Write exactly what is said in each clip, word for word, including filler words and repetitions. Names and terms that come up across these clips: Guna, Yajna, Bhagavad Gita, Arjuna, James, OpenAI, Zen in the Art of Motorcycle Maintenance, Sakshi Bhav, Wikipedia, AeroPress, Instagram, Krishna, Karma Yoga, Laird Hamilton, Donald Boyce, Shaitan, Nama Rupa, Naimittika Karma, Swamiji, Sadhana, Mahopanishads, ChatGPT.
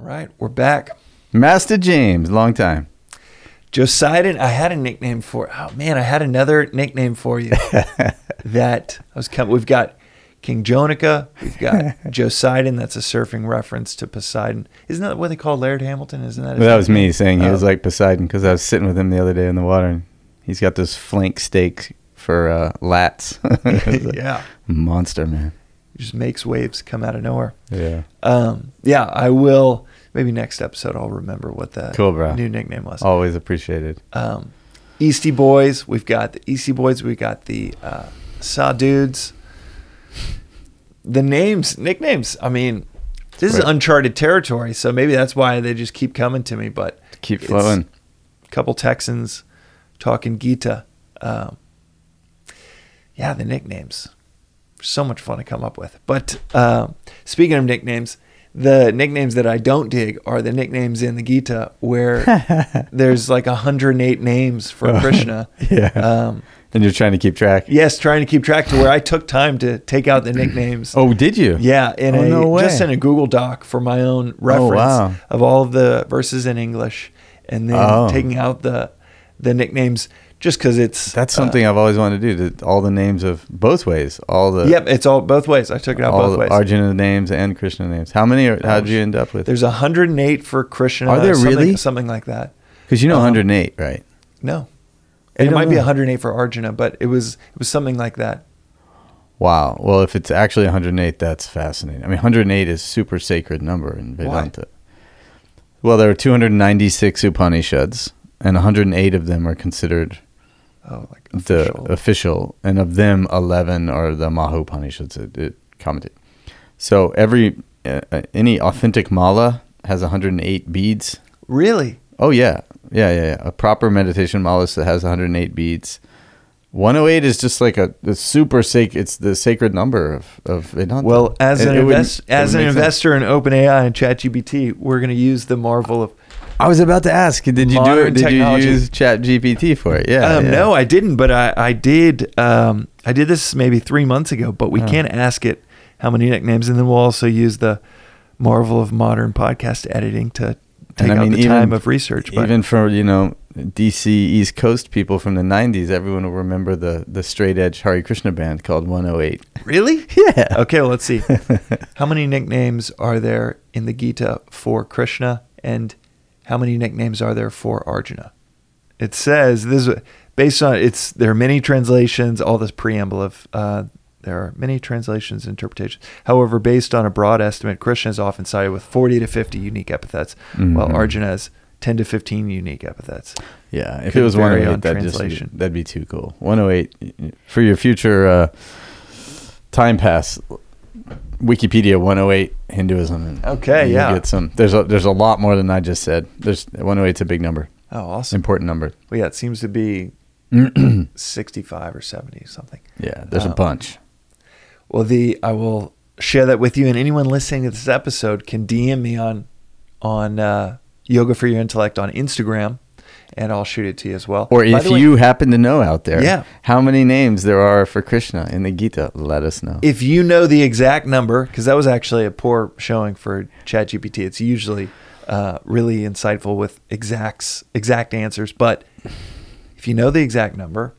All right, we're back. Master James, long time. Joseidon, I had a nickname for, oh man, I had another nickname for you. that I was coming, we've got King Jonica, we've got Joseidon, that's a surfing reference to Poseidon. Isn't that what they call Laird Hamilton? Isn't that his well, that was name? Me saying he oh. was like Poseidon, because I was sitting with him the other day in the water, and he's got those flank steaks for uh, lats. Yeah. Monster, man. Just makes waves come out of nowhere. Yeah. Um, yeah, I will. Maybe next episode I'll remember what that cool, bro. New nickname was. Always appreciated. Um, Eastie Boys. We've got the Eastie Boys. We've got the uh, Saw Dudes. The names, nicknames. I mean, this right. is uncharted territory, so maybe that's why they just keep coming to me. But keep flowing. A couple Texans talking Gita. Um, yeah, the nicknames. So much fun to come up with. But uh, speaking of nicknames, the nicknames that I don't dig are the nicknames in the Gita where there's like one hundred eight names for Krishna. Yeah. Um, and you're trying to keep track. Yes, trying to keep track to where I took time to take out the nicknames. Oh, did you? Yeah. In oh, a, no way. Just in a Google Doc for my own reference oh, wow. of all of the verses in English, and then oh. taking out the the nicknames. Just because it's... That's something uh, I've always wanted to do, to all the names of both ways. All the... Yep, it's all both ways. I took it out all both the ways. Arjuna names and Krishna names. How many, are, how did you end up with? There's one hundred eight for Krishna. Are there something, really? Something like that. Because you know um, one hundred eight, right? No. And it might know. be one hundred eight for Arjuna, but it was it was something like that. Wow. Well, if it's actually one hundred eight, that's fascinating. I mean, one hundred eight is a super sacred number in Vedanta. Why? Well, there are two hundred ninety-six Upanishads, and one hundred eight of them are considered... Oh, like official. The official, and of them, eleven are the Mahopanishads. It, it commented. So every uh, any authentic mala has one hundred eight beads. Really? Oh yeah, yeah, yeah. yeah. A proper meditation mala that has one hundred eight beads. one hundred eight is just like a, a super sacred. It's the sacred number of of Vedanta. Well, as it, an it invest, would, as an investor sense. in OpenAI and ChatGPT, we're going to use the marvel of. I was about to ask, did you do it? Did you use ChatGPT for it? Yeah, um, yeah. No, I didn't, but I, I did. Um, I did this maybe three months ago, but we oh. can ask it how many nicknames, and then we'll also use the marvel of modern podcast editing to take out mean, the even, time of research. But. Even for, you know, D C East Coast people from the nineties, everyone will remember the, the straight edge Hare Krishna band called one oh eight. Really? Yeah. Okay, well, let's see. How many nicknames are there in the Gita for Krishna, and... how many nicknames are there for Arjuna? It says this is based on it's. There are many translations. All this preamble of uh, there are many translations and interpretations. However, based on a broad estimate, Krishna is often cited with forty to fifty unique epithets, mm-hmm. while Arjuna has ten to fifteen unique epithets. Yeah, if Could it was one hundred eight, on that'd just be, that'd be too cool. One hundred eight for your future uh, time pass. Wikipedia one oh eight Hinduism. And okay, and yeah. Get some. There's a, there's a lot more than I just said. There's one oh eight's a big number. Oh, awesome. Important number. Well, yeah, it seems to be sixty-five or seventy something. Yeah, there's um, a bunch. Well, the I will share that with you, and anyone listening to this episode can D M me on on uh, Yoga for Your Intellect on Instagram, and I'll shoot it to you as well. Or if way, you happen to know out there yeah. how many names there are for Krishna in the Gita, let us know. If you know the exact number, because that was actually a poor showing for ChatGPT. It's usually uh, really insightful with exacts, exact answers. But if you know the exact number,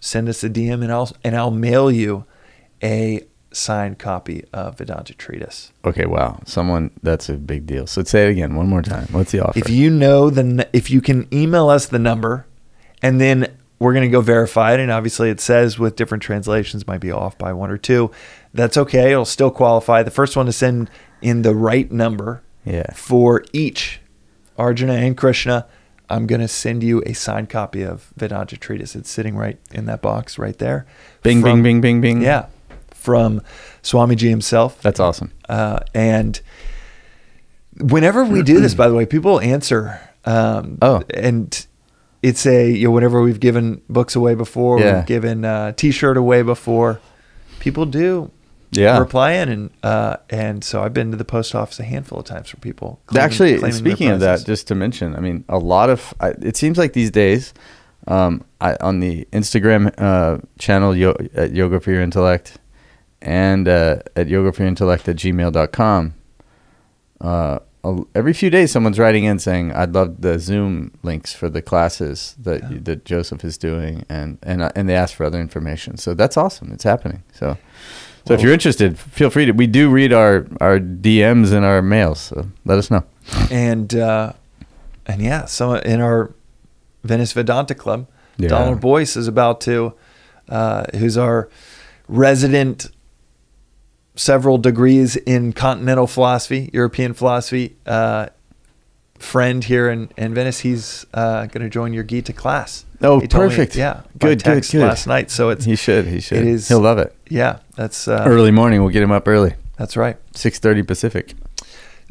send us a D M, and I'll, and I'll mail you a signed copy of Vedanta Treatise. Okay, wow. Someone, that's a big deal. So say it again one more time. What's the offer? If you know the, if you can email us the number, and then we're going to go verify it, and obviously it says with different translations might be off by one or two. That's okay. It'll still qualify. The first one to send in the right number yeah. for each Arjuna and Krishna, I'm going to send you a signed copy of Vedanta Treatise. It's sitting right in that box right there. Bing, From, bing, bing, bing, bing. Yeah. From Swamiji himself. That's awesome. Uh, and whenever we do this, by the way, people answer. Um, oh. And it's a, you know, whenever we've given books away before, yeah. we've given a t-shirt away before, people do yeah. reply in. And uh, and so I've been to the post office a handful of times for people. Claiming, Actually, claiming speaking of that, just to mention, I mean, a lot of, I, it seems like these days, um, I, on the Instagram uh, channel, Yo- at Yoga for Your Intellect, and uh, at yoga for your intellect at gmail dot com, uh, every few days someone's writing in saying, I'd love the Zoom links for the classes that yeah. you, that Joseph is doing, and and uh, and they ask for other information. So that's awesome. It's happening. So so well, if you're interested, feel free to. We do read our, our D Ms and our mails, so let us know. And uh, and yeah, so in our Venice Vedanta Club, yeah. Donald Boyce is about to, uh, who's our resident several degrees in continental philosophy, European philosophy, uh, friend here in, in Venice. He's uh, going to join your Gita class. Oh, perfect. Me, yeah. Good, text good, good. Last night. So it's, he should, he should. It is, He'll love it. Yeah. That's uh, early morning. We'll get him up early. That's right. six thirty Pacific.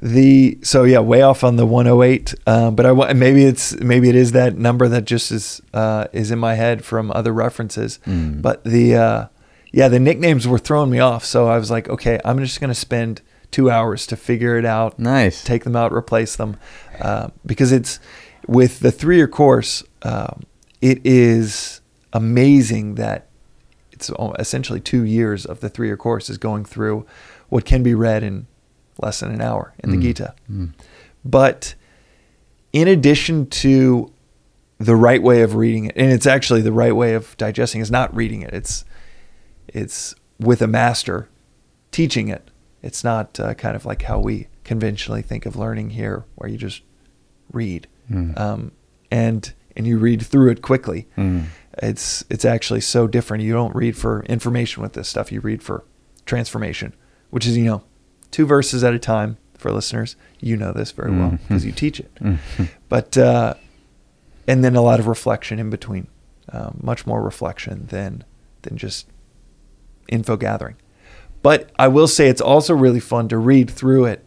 The, so yeah, way off on the one oh eight. Uh, but I maybe it's, maybe it is that number that just is, uh, is in my head from other references, mm. but the, uh, yeah, the nicknames were throwing me off. So I was like, okay, I'm just going to spend two hours to figure it out. Nice. Take them out, replace them. Uh, because it's with the three-year course, um, it is amazing that it's essentially two years of the three-year course is going through what can be read in less than an hour in the mm. Gita. Mm. But in addition to the right way of reading it, and it's actually the right way of digesting is not reading it. It's It's with a master teaching it. It's not uh, kind of like how we conventionally think of learning here, where you just read mm. um, and and you read through it quickly. Mm. It's it's actually so different. You don't read for information with this stuff. You read for transformation, which is, you know, two verses at a time for listeners. You know this very mm. well because you teach it. Mm. But uh, and then a lot of reflection in between, uh, much more reflection than than just info gathering. But I will say it's also really fun to read through it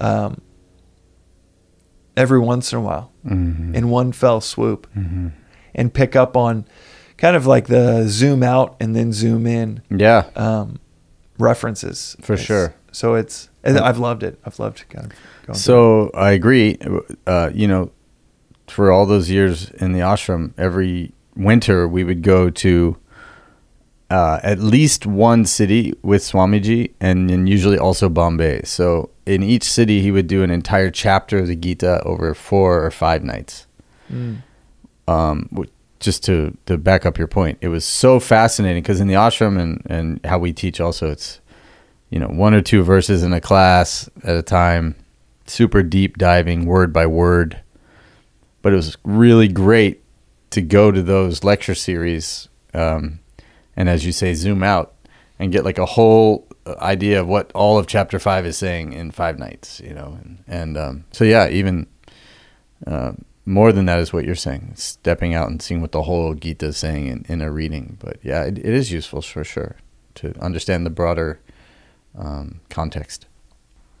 um, every once in a while mm-hmm. in one fell swoop mm-hmm. and pick up on kind of like the zoom out and then zoom in yeah um, references. For it's, sure. So it's, I've loved it. I've loved kind of going So through. I agree. Uh, you know, for all those years in the ashram, every winter we would go to Uh, at least one city with Swamiji, and then usually also Bombay. So in each city, he would do an entire chapter of the Gita over four or five nights. Mm. Um, just to, to back up your point, it was so fascinating because in the ashram and, and how we teach also, it's, you know, one or two verses in a class at a time, super deep diving word by word. But it was really great to go to those lecture series, um, and as you say, zoom out and get like a whole idea of what all of chapter five is saying in five nights, you know? And, and um, so, yeah, even uh, more than that is what you're saying, stepping out and seeing what the whole Gita is saying in, in a reading. But yeah, it, it is useful for sure to understand the broader um, context.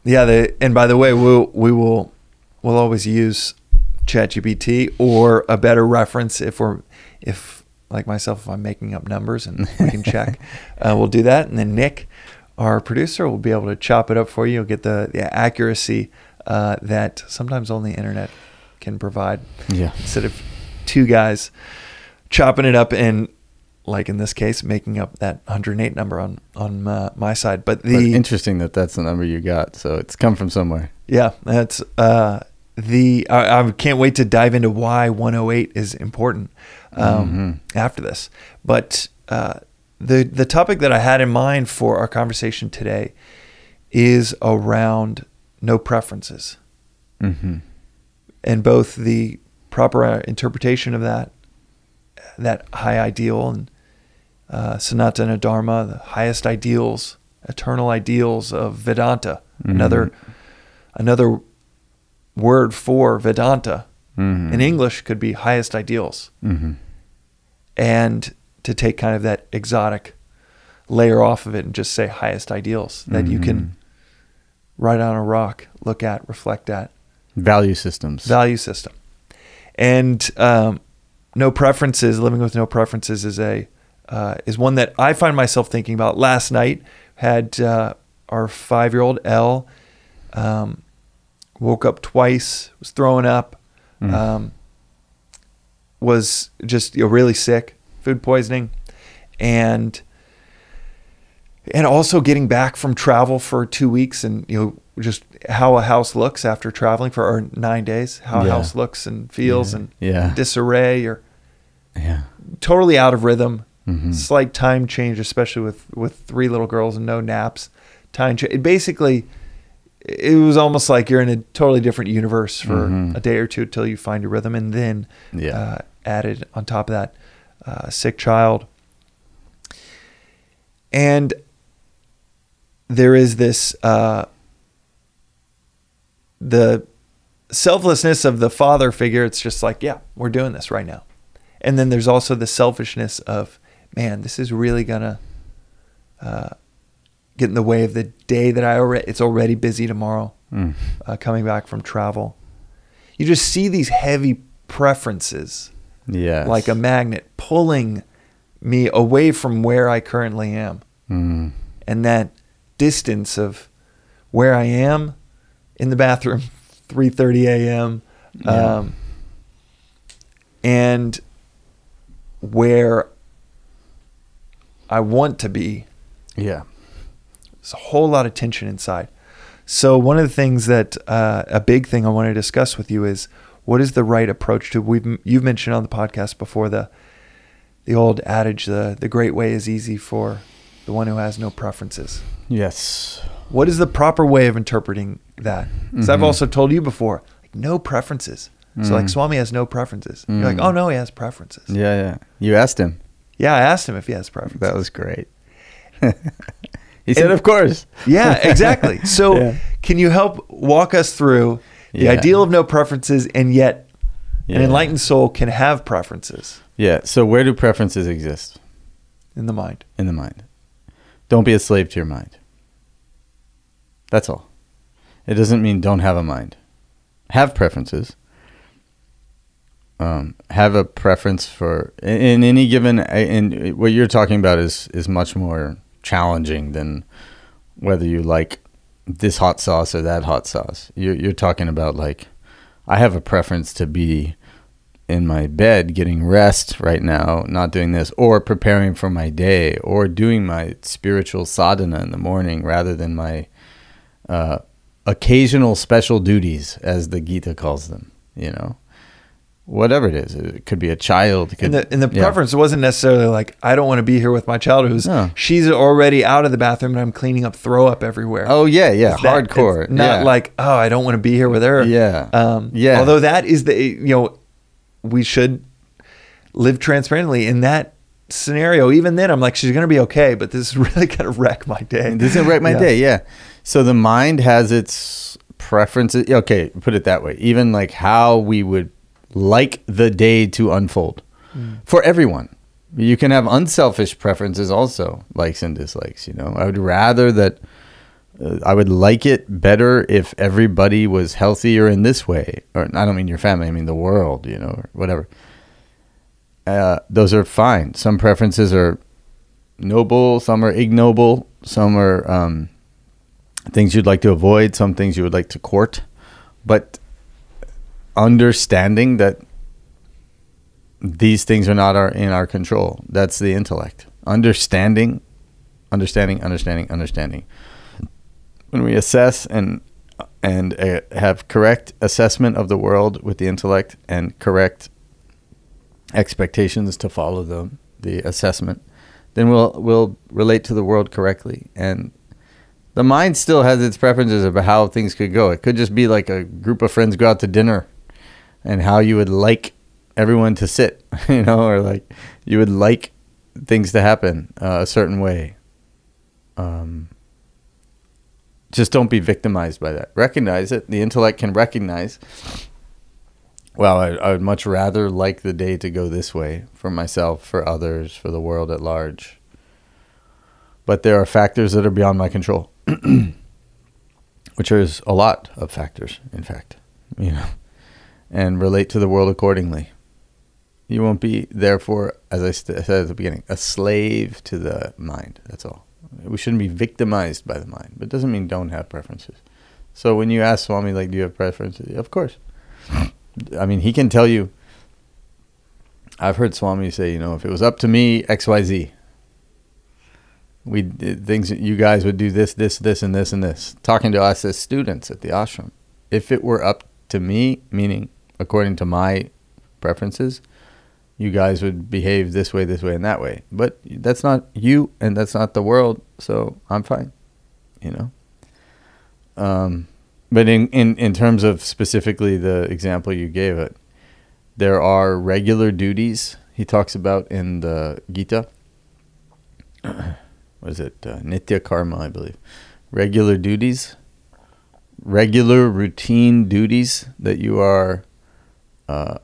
Yeah. They, and by the way, we'll, we will, we'll always use ChatGPT or a better reference if we're, if, like myself, if I'm making up numbers and we can check, uh, we'll do that. And then Nick, our producer, will be able to chop it up for you. You'll get the, the accuracy uh, that sometimes only internet can provide. Yeah. Instead of two guys chopping it up and, like in this case, making up that one oh eight number on, on my, my side. But the but interesting that that's the number you got. So it's come from somewhere. Yeah. That's uh, the, I, I can't wait to dive into why one oh eight is important. Um, mm-hmm. after this. But uh, the the topic that I had in mind for our conversation today is around no preferences. Mm-hmm. And both the proper interpretation of that, that high ideal, and uh, Sanatana Dharma, the highest ideals, eternal ideals of Vedanta, mm-hmm. another another word for Vedanta. Mm-hmm. In English could be highest ideals. Mm-hmm. And to take kind of that exotic layer off of it and just say highest ideals that mm-hmm. you can write on a rock, look at, reflect at. Value systems. Value system. And um, no preferences, living with no preferences is a uh, is one that I find myself thinking about. Last night had uh, our five-year-old Elle um, woke up twice, was throwing up. Mm. Um, was just you know, really sick, food poisoning, and And also getting back from travel for two weeks and, you know, just how a house looks after traveling for or nine days, how yeah. a house looks and feels yeah. and yeah. disarray or yeah. totally out of rhythm, mm-hmm. slight time change, especially with, with three little girls and no naps, time change. It basically, it was almost like you're in a totally different universe for mm-hmm. a day or two till you find your rhythm. And then yeah. uh, added on top of that, uh, sick child. And there is this, uh, the selflessness of the father figure. It's just like, yeah, we're doing this right now. And then there's also the selfishness of, man, this is really gonna uh, get in the way of the day that I already, it's already busy tomorrow, mm. uh, coming back from travel. You just see these heavy preferences, yes. like a magnet pulling me away from where I currently am. Mm. And that distance of where I am in the bathroom, three thirty a.m. Yeah. Um, and where I want to be. Yeah. There's a whole lot of tension inside. So one of the things that, uh, a big thing I want to discuss with you is what is the right approach to, we've, you've mentioned on the podcast before the, the old adage, the, the great way is easy for the one who has no preferences. Yes. What is the proper way of interpreting that? Because mm-hmm. I've also told you before, like, no preferences. Mm. So like Swami has no preferences. Mm. You're like, oh no, he has preferences. Yeah, yeah. You asked him. Yeah, I asked him if he has preferences. That was great. He said, and, of course. Yeah, exactly. So yeah. can you help walk us through the yeah. ideal of no preferences, and yet yeah. an enlightened soul can have preferences? Yeah. So where do preferences exist? In the mind. In the mind. Don't be a slave to your mind. That's all. It doesn't mean don't have a mind. Have preferences. Um, have a preference for in, in any given, and what you're talking about is, is much more challenging than whether you like this hot sauce or that hot sauce. You're, you're talking about like, I have a preference to be in my bed getting rest right now, not doing this, or preparing for my day, or doing my spiritual sadhana in the morning rather than my uh, occasional special duties, as the Gita calls them, you know. Whatever it is, it could be a child. It could, and the, and the yeah. preference wasn't necessarily like, I don't want to be here with my child who's no. she's already out of the bathroom and I'm cleaning up throw up everywhere. Oh yeah, yeah, it's hardcore. That, not yeah. like, oh, I don't want to be here with her. Yeah, um, yeah. Although that is the, you know, we should live transparently in that scenario. Even then, I'm like, she's going to be okay, but this is really going to wreck my day. This is going to wreck my yeah. day. Yeah. So the mind has its preferences. Okay, put it that way. Even like how we would like the day to unfold mm. for everyone. You can have unselfish preferences also, likes and dislikes, you know. I would rather that uh, I would like it better if everybody was healthier in this way, or I don't mean your family, I mean the world, you know, or whatever. Uh, those are fine. Some preferences are noble, some are ignoble, some are um, things you'd like to avoid, some things you would like to court, but understanding that these things are not our, in our control. That's the intellect. Understanding, understanding, understanding, understanding. When we assess and and uh, have correct assessment of the world with the intellect and correct expectations to follow them, the assessment, then we'll we'll relate to the world correctly. And the mind still has its preferences about how things could go. It could just be like a group of friends go out to dinner, and how you would like everyone to sit, you know, or like you would like things to happen uh, a certain way. Um, just don't be victimized by that. Recognize it. The intellect can recognize, well, I, I would much rather like the day to go this way for myself, for others, for the world at large. But there are factors that are beyond my control, which is a lot of factors, in fact, you know, and relate to the world accordingly. You won't be, therefore, as I st- said at the beginning, a slave to the mind. That's all. We shouldn't be victimized by the mind, but it doesn't mean don't have preferences. So when you ask Swami, like, do you have preferences? Of course. I mean, he can tell you, I've heard Swami say, you know, if it was up to me, X Y Z. We did things that you guys would do this, this, this, and this, and this, talking to us as students at the ashram. If it were up to me, meaning according to my preferences, you guys would behave this way, this way, and that way. But that's not you, and that's not the world, so I'm fine, you know? Um, but in, in, in terms of specifically the example you gave it, there are regular duties he talks about in the Gita. What is it? Uh, nitya karma, I believe. Regular duties, regular routine duties that you are uh,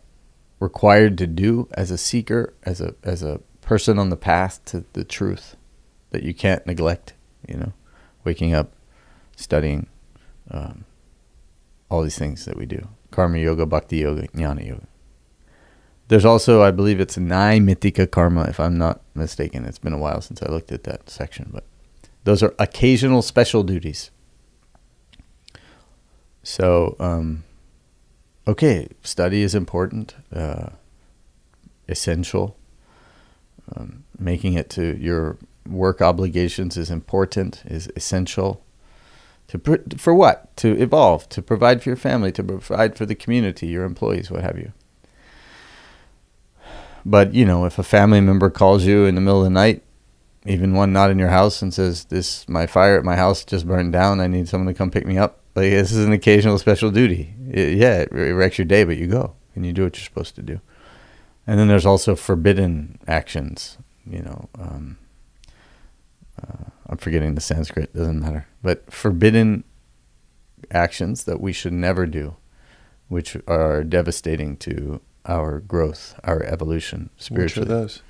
required to do as a seeker, as a as a person on the path to the truth that you can't neglect. You know, waking up, studying, um, all these things that we do. Karma Yoga, Bhakti Yoga, Jnana Yoga. There's also, I believe it's Naimittika Karma, if I'm not mistaken. It's been a while since I looked at that section, but those are occasional special duties. So, um, okay, study is important, uh, essential. Um, making it to your work obligations is important, is essential. To pr- for what? To evolve, to provide for your family, to provide for the community, your employees, what have you. But, you know, if a family member calls you in the middle of the night, even one not in your house, and says, this, my fire at my house just burned down, I need someone to come pick me up. Like, this is an occasional special duty. It, yeah, it wrecks your day, but you go and you do what you're supposed to do. And then there's also forbidden actions, you know. Um, uh, I'm forgetting the Sanskrit, doesn't matter. But forbidden actions that we should never do, which are devastating to our growth, our evolution spiritually. Which are those?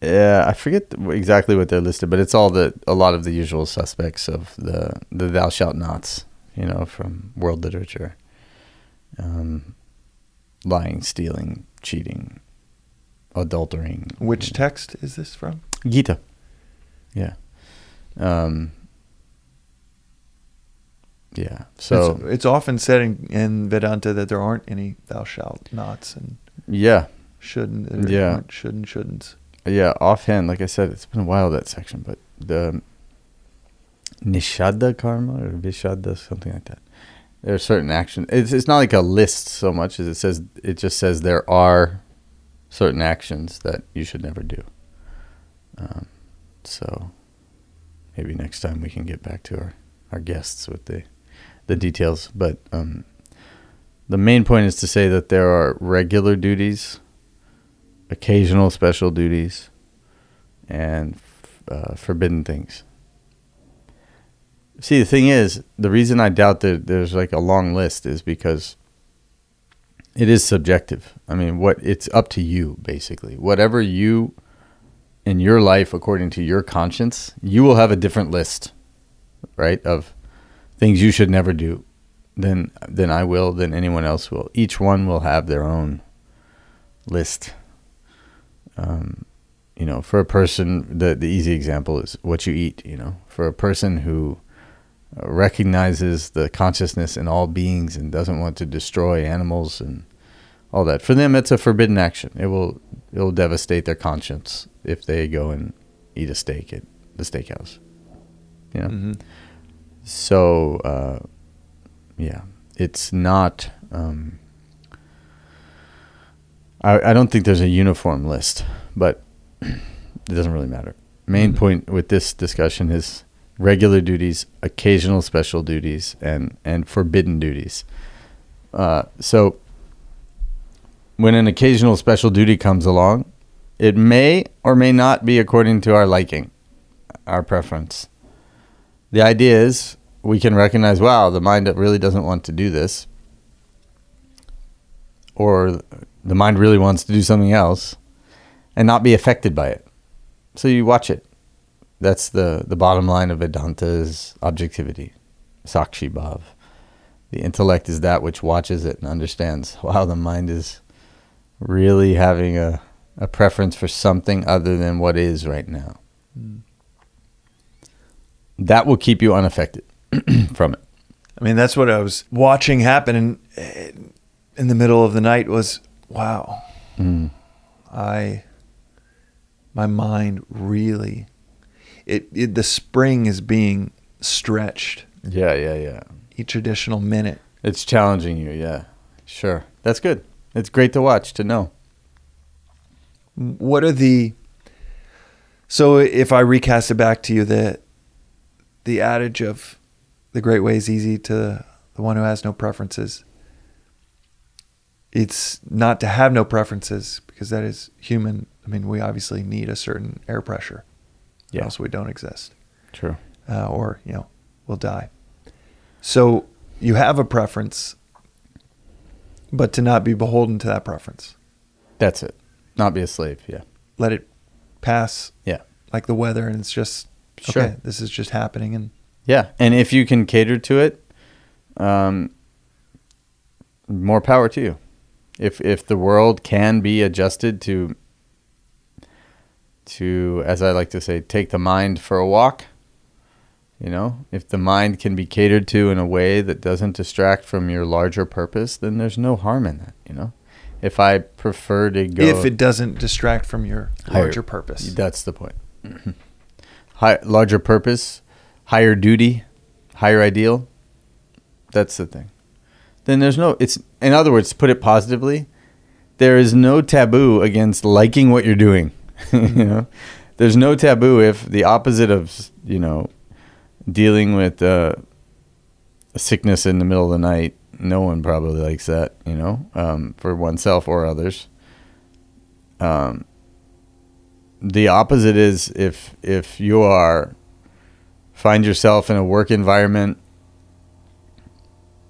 Yeah, I forget exactly what they're listed, but it's all the a lot of the usual suspects of the the thou shalt nots, you know, from world literature. Um, lying, stealing, cheating, adultering. Which text is this from? Gita. Yeah. Um, yeah. So it's, it's often said in, in Vedanta that there aren't any thou shalt nots and yeah shouldn't yeah shouldn't shouldn't yeah offhand, like I said, it's been a while, that section, but the nishadda karma or vishadda, something like that, there are certain actions. It's, it's not like a list so much as it says it just says there are certain actions that you should never do. Um, so maybe next time we can get back to our our guests with the the details, but um the main point is to say that there are regular duties, occasional special duties, and f- uh, forbidden things. See, the thing is, the reason I doubt that there's like a long list is because it is subjective. I mean, what it's up to you, basically. Whatever you, in your life, according to your conscience, you will have a different list, right, of things you should never do. Then, then I will, then anyone else will. Each one will have their own list. Um, you know, for a person, the, the easy example is what you eat, you know. For a person who recognizes the consciousness in all beings and doesn't want to destroy animals and all that, for them, it's a forbidden action. It will, it will devastate their conscience if they go and eat a steak at the steakhouse, you know. Mm-hmm. So, uh, yeah, it's not, um, I, I don't think there's a uniform list, but it doesn't really matter. Main point with this discussion is regular duties, occasional special duties, and, and forbidden duties. Uh, so when an occasional special duty comes along, it may or may not be according to our liking, our preference. The idea is, we can recognize, wow, the mind really doesn't want to do this, or the mind really wants to do something else, and not be affected by it. So you watch it. That's the, the bottom line of Vedanta's objectivity, Sakshi Bhav. The intellect is that which watches it and understands, wow, the mind is really having a, a preference for something other than what is right now. Mm. That will keep you unaffected from it. I mean, that's what I was watching happen in, in the middle of the night was, wow, mm. I, my mind really, it, it the spring is being stretched. Yeah, yeah, yeah. Each additional minute. It's challenging you, yeah. Sure. That's good. It's great to watch, to know. What are the... So if I recast it back to you, the, the adage of the great way is easy to the one who has no preferences. It's not to have no preferences, because that is human. I mean, we obviously need a certain air pressure. Yeah. Else we don't exist. True. Uh, or, you know, we'll die. So you have a preference, but to not be beholden to that preference. That's it. Not be a slave. Yeah. Let it pass. Yeah. Like the weather. And it's just, sure. Okay, this is just happening. And yeah. And if you can cater to it, um, more power to you. If, if the world can be adjusted to, to, as I like to say, take the mind for a walk, you know, if the mind can be catered to in a way that doesn't distract from your larger purpose, then there's no harm in that, you know? If I prefer to go... If it doesn't distract from your larger higher, purpose. That's the point. High, larger purpose, higher duty, higher ideal. That's the thing. Then there's no... It's in other words, put it positively, there is no taboo against liking what you're doing. You know? There's no taboo if the opposite of, you know, dealing with uh, sickness in the middle of the night, no one probably likes that, you know, um, for oneself or others. Um, the opposite is if if you are find yourself in a work environment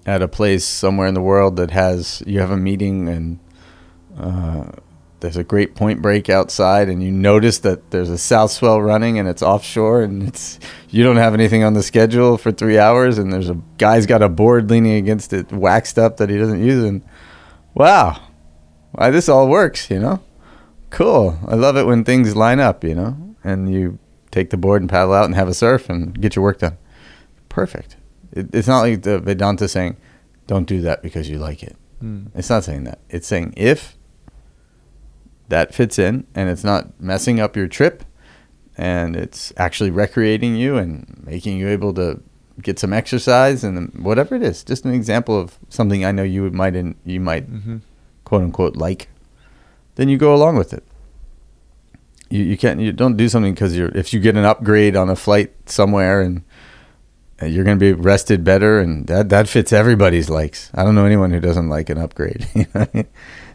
at a place somewhere in the world that has, you have a meeting and uh, there's a great point break outside and you notice that there's a south swell running and it's offshore and it's, you don't have anything on the schedule for three hours and there's a guy's got a board leaning against it, waxed up, that he doesn't use, and wow, why this all works, you know? Cool. I love it when things line up, you know, and you take the board and paddle out and have a surf and get your work done. Perfect. It, it's not like the Vedanta saying, don't do that because you like it. Mm. It's not saying that. It's saying if that fits in and it's not messing up your trip and it's actually recreating you and making you able to get some exercise and whatever it is, just an example of something I know you might, in, you might mm-hmm. quote unquote like, then you go along with it. You, you can't, you don't do something because you're, if you get an upgrade on a flight somewhere and you're going to be rested better, and that, that fits everybody's likes. I don't know anyone who doesn't like an upgrade. You know?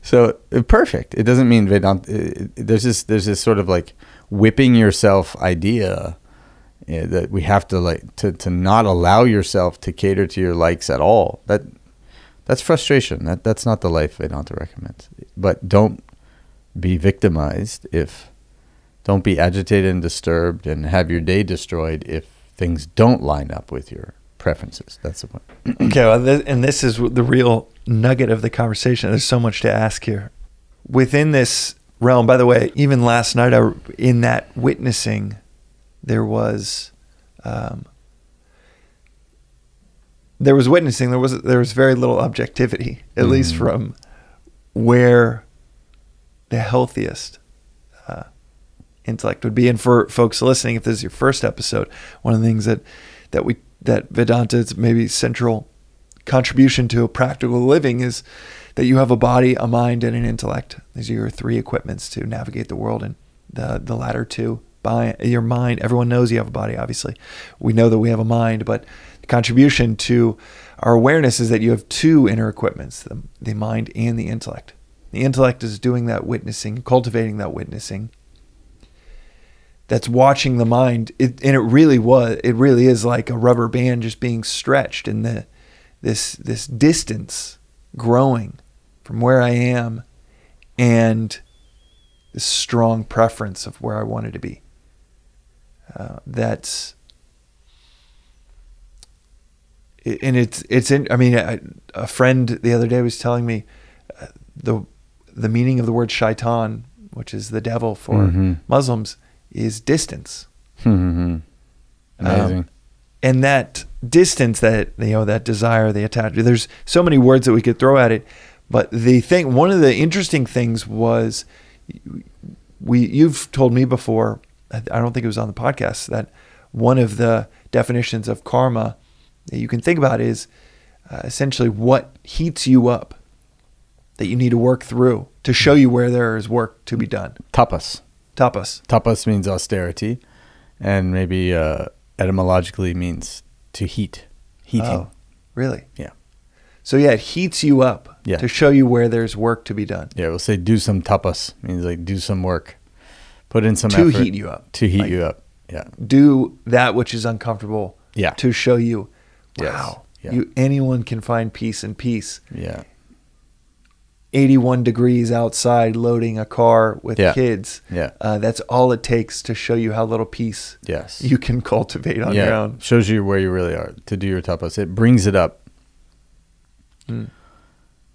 So perfect. It doesn't mean Vedanta. There's this there's this sort of like whipping yourself idea you know, that we have to like to, to not allow yourself to cater to your likes at all. That that's frustration. That that's not the life Vedanta recommends. But don't be victimized if don't be agitated and disturbed and have your day destroyed if things don't line up with your preferences. That's the point. Okay, well, th- and this is the real nugget of the conversation. There's so much to ask here. Within this realm, by the way, even last night, I, in that witnessing, there was, um, there was witnessing. There was there was very little objectivity, at mm. least from where the healthiest Uh, intellect would be. And for folks listening, if this is your first episode, one of the things that that we that Vedanta's maybe central contribution to a practical living is that you have a body, a mind, and an intellect. These are your three equipments to navigate the world. And the the latter two, by your mind, everyone knows you have a body, obviously. We know that we have a mind, but the contribution to our awareness is that you have two inner equipments, the, the mind and the intellect. The intellect is doing that witnessing, cultivating that witnessing. That's watching the mind, it, and it really was. It really is like a rubber band just being stretched, and the this this distance growing from where I am, and this strong preference of where I wanted to be. Uh, that's, and it's it's in. I mean, I, a friend the other day was telling me uh, the the meaning of the word shaitan, which is the devil for mm-hmm. Muslims, is distance. Mm-hmm. Amazing. Um, and that distance, that, you know, that desire, the attachment, there's so many words that we could throw at it, but the thing, one of the interesting things was, we, you've told me before I don't think it was on the podcast, that one of the definitions of karma that you can think about is uh, essentially what heats you up that you need to work through to show you where there is work to be done. Tapas. Tapas. Tapas means austerity, and maybe uh, etymologically means to heat. Heating. Oh, really? Yeah. So yeah, it heats you up yeah. to show you where there's work to be done. Yeah, we'll say do some tapas. It means like do some work. Put in some to effort. To heat you up. To heat like, you up. Yeah. Do that which is uncomfortable. Yeah. To show you, wow, yes. yeah. you anyone can find peace in peace. Yeah. eighty-one degrees outside loading a car with yeah. kids. Yeah. Uh, that's all it takes to show you how little peace yes. you can cultivate on yeah. your own. Shows you where you really are to do your tapas. It brings it up. Mm.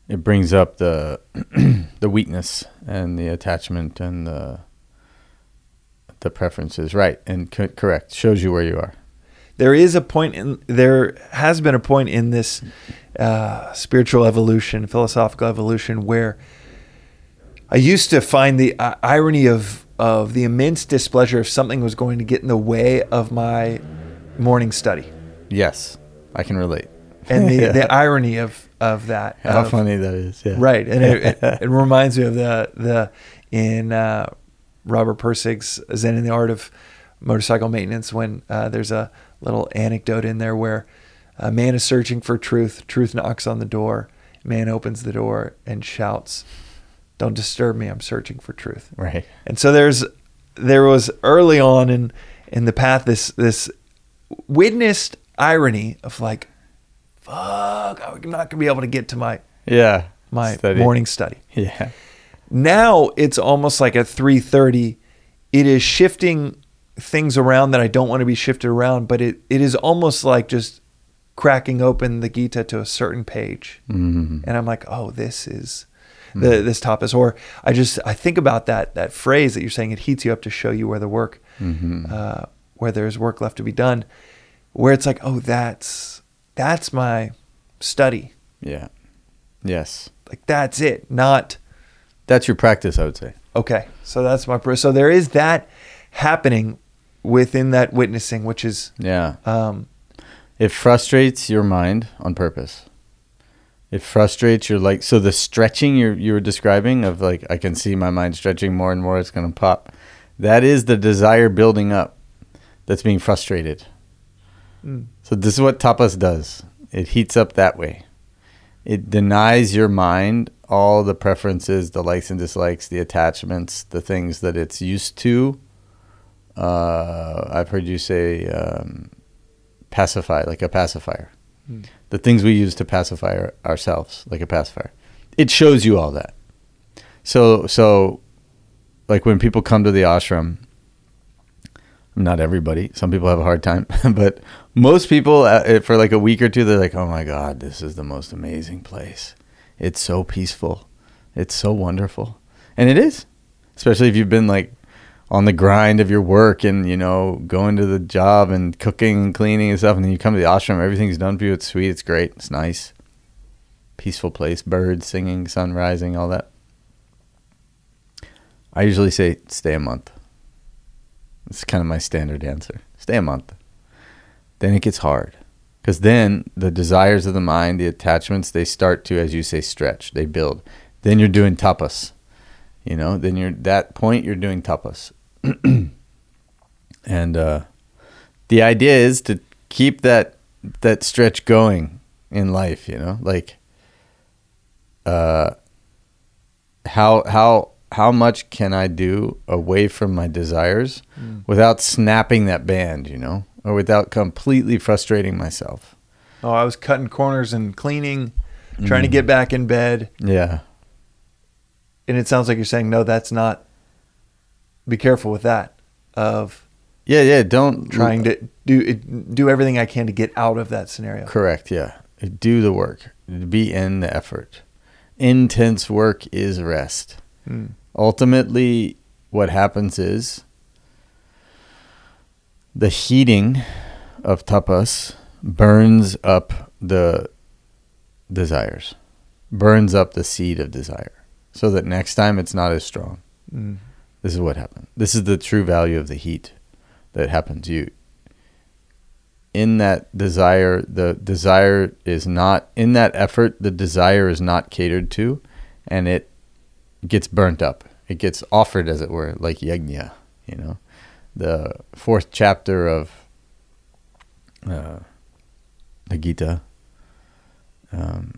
It brings up the the weakness and the attachment and the the preferences, right? And co- correct. Shows you where you are. There is a point in there has been a point in this uh, spiritual evolution, philosophical evolution, where I used to find the uh, irony of of the immense displeasure if something was going to get in the way of my morning study. Yes, I can relate. And the, yeah. the irony of, of that. How of, funny that is. Yeah. Right. And it, it, it reminds me of the, the in uh, Robert Persig's Zen in the Art of Motorcycle Maintenance, when uh, there's a little anecdote in there where a man is searching for truth. Truth knocks on the door. Man opens the door and shouts, "Don't disturb me. I'm searching for truth." Right. And so there's there was early on in, in the path this this witnessed irony of like, fuck, I'm not gonna be able to get to my yeah my study. morning study. Yeah. Now it's almost like at three thirty, it is shifting things around that I don't want to be shifted around, but it, it is almost like just cracking open the Gita to a certain page. Mm-hmm. And I'm like, oh, this is the mm-hmm. this tapas. Or I just I think about that that phrase that you're saying, it heats you up to show you where the work mm-hmm. uh, where there's work left to be done, where it's like, oh, that's That's my study. Yeah. Yes. Like that's it. Not. That's your practice, I would say. Okay. So that's my, pr- so there is that happening within that witnessing, which is. Yeah. Um, it frustrates your mind on purpose. It frustrates your like, so the stretching you're, you were describing of like, I can see my mind stretching more and more. It's going to pop. That is the desire building up that's being frustrated. Mm. So this is what tapas does. It heats up that way. It denies your mind all the preferences, the likes and dislikes, the attachments, the things that it's used to. Uh, I've heard you say um, pacify, like a pacifier. Mm. The things we use to pacify our, ourselves, like a pacifier. It shows you all that. So, so like when people come to the ashram, not everybody, some people have a hard time, but most people uh, for like a week or two, they're like, oh my God, this is the most amazing place. It's so peaceful. It's so wonderful. And it is, especially if you've been like on the grind of your work and, you know, going to the job and cooking and cleaning and stuff. And then you come to the ashram, everything's done for you. It's sweet. It's great. It's nice. Peaceful place, birds singing, sun rising, all that. I usually say stay a month. It's kind of my standard answer. Stay a month. Then it gets hard. Because then the desires of the mind, the attachments, they start to, as you say, stretch. They build. Then you're doing tapas. You know, then you're that point you're doing tapas. And uh, the idea is to keep that that stretch going in life, you know? Like uh, how how How much can I do away from my desires mm. without snapping that band, you know, or without completely frustrating myself? Oh, I was cutting corners and cleaning, trying mm. to get back in bed. Yeah. And it sounds like you're saying, no, that's not, be careful with that of. Yeah. Yeah. Don't trying to do, do everything I can to get out of that scenario. Correct. Yeah. Do the work, be in the effort. Intense work is rest. Mm. Ultimately, what happens is the heating of tapas burns up the desires, burns up the seed of desire, so that next time it's not as strong. Mm. This is what happened. This is the true value of the heat that happened to you. In that desire, the desire is not, in that effort, the desire is not catered to, and it gets burnt up. It gets offered, as it were, like yajna, you know. The fourth chapter of uh, the Gita, um,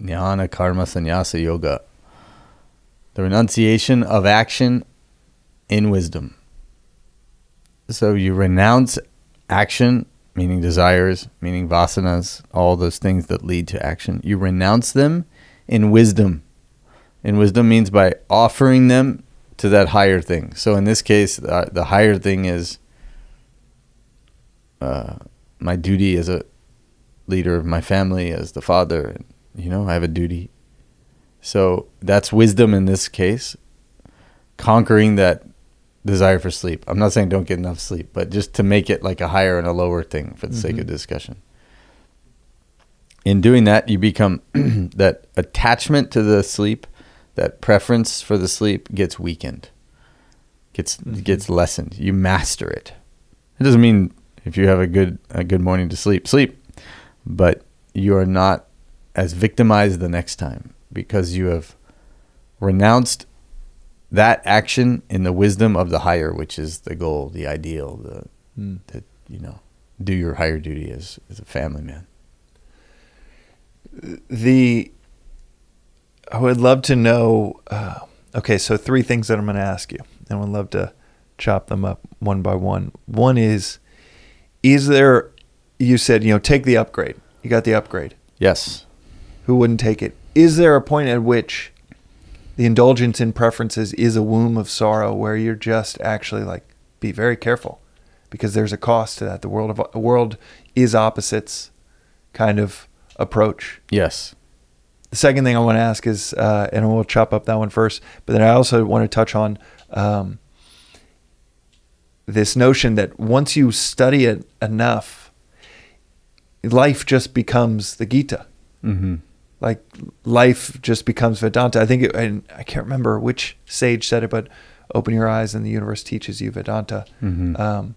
Jnana Karma Sannyasa Yoga, the renunciation of action in wisdom. So you renounce action, meaning desires, meaning vasanas, all those things that lead to action. You renounce them in wisdom. And wisdom means by offering them to that higher thing. So in this case, uh, the higher thing is uh, my duty as a leader of my family, as the father. You know, I have a duty. So that's wisdom in this case, conquering that desire for sleep. I'm not saying don't get enough sleep, but just to make it like a higher and a lower thing for the mm-hmm. sake of discussion. In doing that, you become that attachment to the sleep, that preference for the sleep gets weakened, gets mm-hmm. gets lessened. You master it. It doesn't mean if you have a good a good morning to sleep, sleep, but you are not as victimized the next time because you have renounced that action in the wisdom of the higher, which is the goal, the ideal, the, mm. the you know, do your higher duty as, as a family man. The, I would love to know, uh, okay, so three things that I'm going to ask you, and I would love to chop them up one by one. One is, is there, you said, you know, take the upgrade. You got the upgrade. Yes. Who wouldn't take it? Is there a point at which the indulgence in preferences is a womb of sorrow where you're just actually like, be very careful because there's a cost to that. The world of, the world is opposites kind of approach. Yes. The second thing I want to ask is, uh, and we'll chop up that one first, but then I also want to touch on um, this notion that once you study it enough, life just becomes the Gita. Mm-hmm. Like life just becomes Vedanta. I think, it, and I can't remember which sage said it, but open your eyes and the universe teaches you Vedanta. Mm-hmm. Um,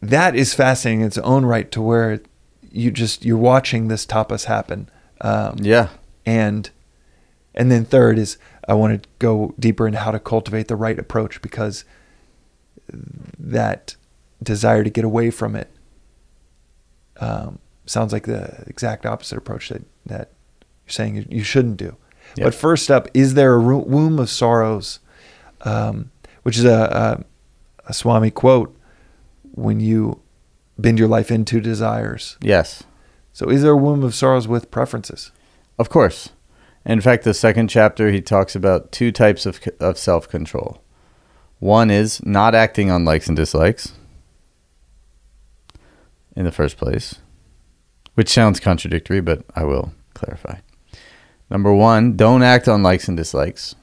that is fascinating in its own right to where you just, you're watching this tapas happen. Um, yeah. And, and then third is I want to go deeper into how to cultivate the right approach because that desire to get away from it, um, sounds like the exact opposite approach that, that you're saying you shouldn't do. Yep. But first up, is there a womb of sorrows, um, which is a, a, a Swami quote, when you bend your life into desires? Yes. So is there a womb of sorrows with preferences? Of course. In fact, the second chapter, he talks about two types of, of self-control. One is not acting on likes and dislikes in the first place, which sounds contradictory, but I will clarify. Number one, don't act on likes and dislikes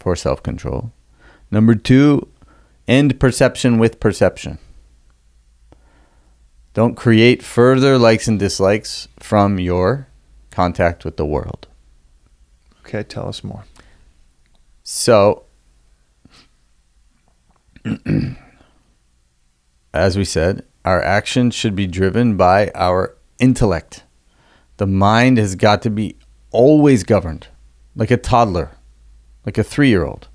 for self-control. Number two, end perception with perception. Don't create further likes and dislikes from your contact with the world. Okay, tell us more. So, as we said, our action should be driven by our intellect. The mind has got to be always governed, like a toddler, like a three-year-old.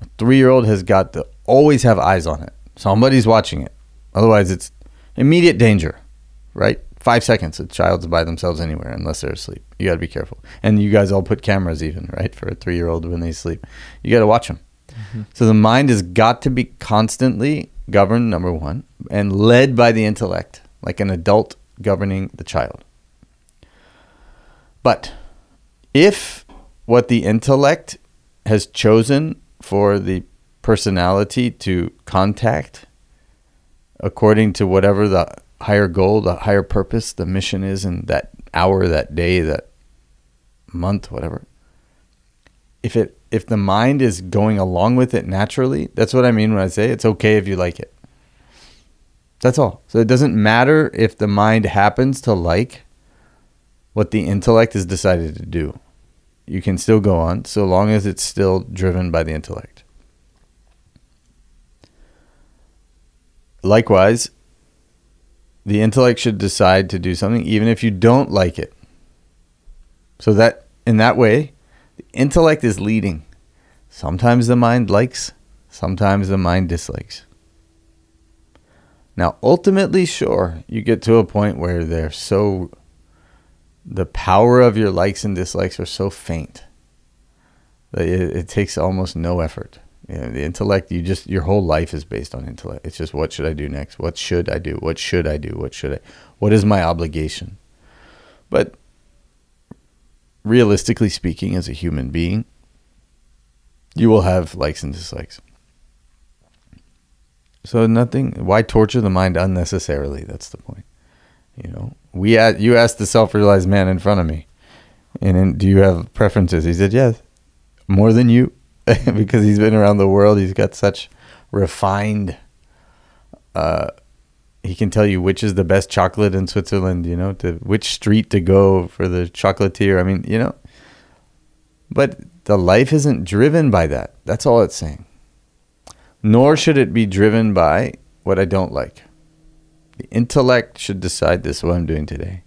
A three-year-old has got to always have eyes on it. Somebody's watching it. Otherwise, it's immediate danger, right? Five seconds, a child's by themselves anywhere unless they're asleep. You got to be careful. And you guys all put cameras even, right, for a three-year-old when they sleep. You got to watch them. Mm-hmm. So the mind has got to be constantly governed, number one, and led by the intellect, like an adult governing the child. But if what the intellect has chosen for the personality to contact according to whatever the higher goal, the higher purpose, the mission is in that hour, that day, that month, whatever, if it if the mind is going along with it naturally, that's what I mean when I say it's okay if you like it. That's all. So it doesn't matter if the mind happens to like what the intellect has decided to do. you can still go on, so long as it's still driven by the intellect. Likewise, the intellect should decide to do something even if you don't like it. So that in that way, the intellect is leading. Sometimes the mind likes, sometimes the mind dislikes. Now, ultimately, sure, you get to a point where they're so, the power of your likes and dislikes are so faint that it, it takes almost no effort. You know, the intellect, you just, your whole life is based on intellect. It's just, what should I do next? What should I do? What should I do? What should I, what is my obligation? But realistically speaking, as a human being, you will have likes and dislikes. So nothing, why torture the mind unnecessarily? That's the point. You know, we asked, you asked the self-realized man in front of me, and in, do you have preferences? He said, yes, more than you, because he's been around the world. He's got such refined, uh, he can tell you which is the best chocolate in Switzerland, you know, to which street to go for the chocolatier. I mean, you know, but the life isn't driven by that. That's all it's saying. Nor should it be driven by what I don't like. The intellect should decide, this is what I'm doing today.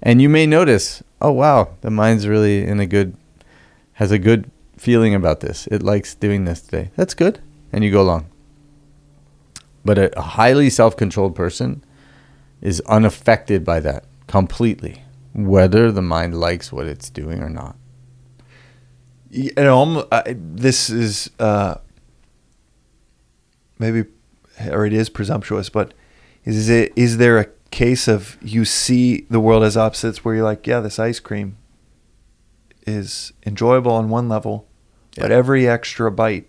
And you may notice, oh wow, the mind's really in a good, has a good feeling about this. It likes doing this today. That's good. And you go along. But a, a highly self-controlled person is unaffected by that completely, whether the mind likes what it's doing or not. You know, I, this is... Uh maybe, or it is presumptuous, but is it, is there a case of you see the world as opposites where you're like, yeah, this ice cream is enjoyable on one level, yeah, but every extra bite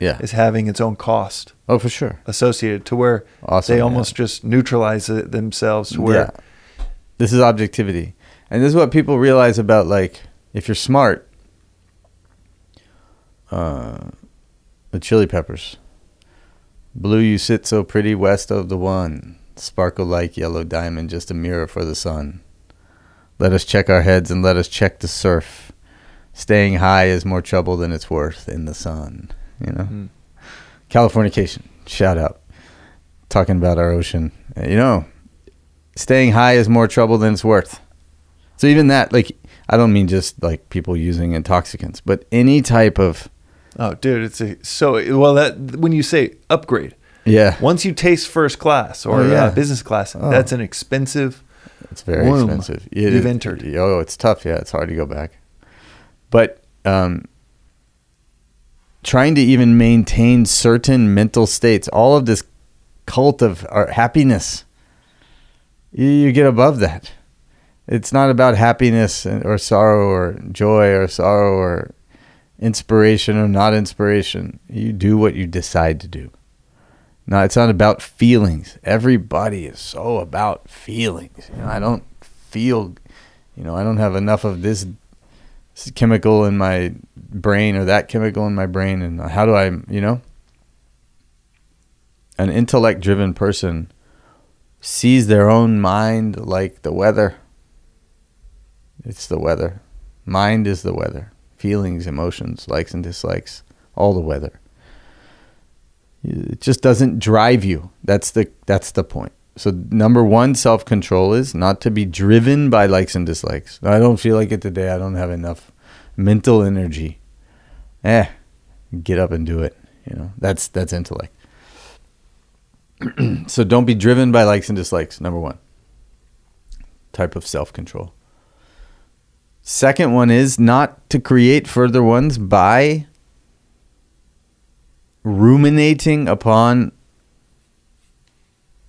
yeah. is having its own cost. Oh, for sure. Associated to where awesome, they almost yeah. just neutralize it themselves to where... Yeah. This is objectivity. And this is what people realize about, like, if you're smart, uh, the Chili Peppers... Blue, you sit so pretty west of the one. Sparkle like yellow diamond, just a mirror for the sun. Let us check our heads and let us check the surf. Staying high is more trouble than it's worth in the sun. You know, mm. Californication, shout out. Talking about our ocean. You know, staying high is more trouble than it's worth. So even that, like, I don't mean just like people using intoxicants, but any type of... Oh, dude, it's a, so, well, that when you say upgrade, yeah. once you taste first class or oh, yeah. uh, business class, oh. that's an expensive It's very womb expensive. It, you've it, entered. Oh, it's tough. Yeah, it's hard to go back. But um, trying to even maintain certain mental states, all of this cult of our happiness, you, you get above that. It's not about happiness or sorrow or joy or sorrow or... inspiration or not inspiration. You do what you decide to do. Now, it's not about feelings. Everybody is so about feelings. You know, I don't feel, you know, I don't have enough of this chemical in my brain or that chemical in my brain. And how do I, you know, an intellect-driven person sees their own mind like the weather. It's the weather. Mind is the weather. Feelings, emotions, likes and dislikes, all the weather. It just doesn't drive you. That's the that's the point. So number one, self-control is not to be driven by likes and dislikes. I don't feel like it today. I don't have enough mental energy. Eh, get up and do it. You know, that's that's intellect. So don't be driven by likes and dislikes. Number one, type of self-control. Second one is not to create further ones by ruminating upon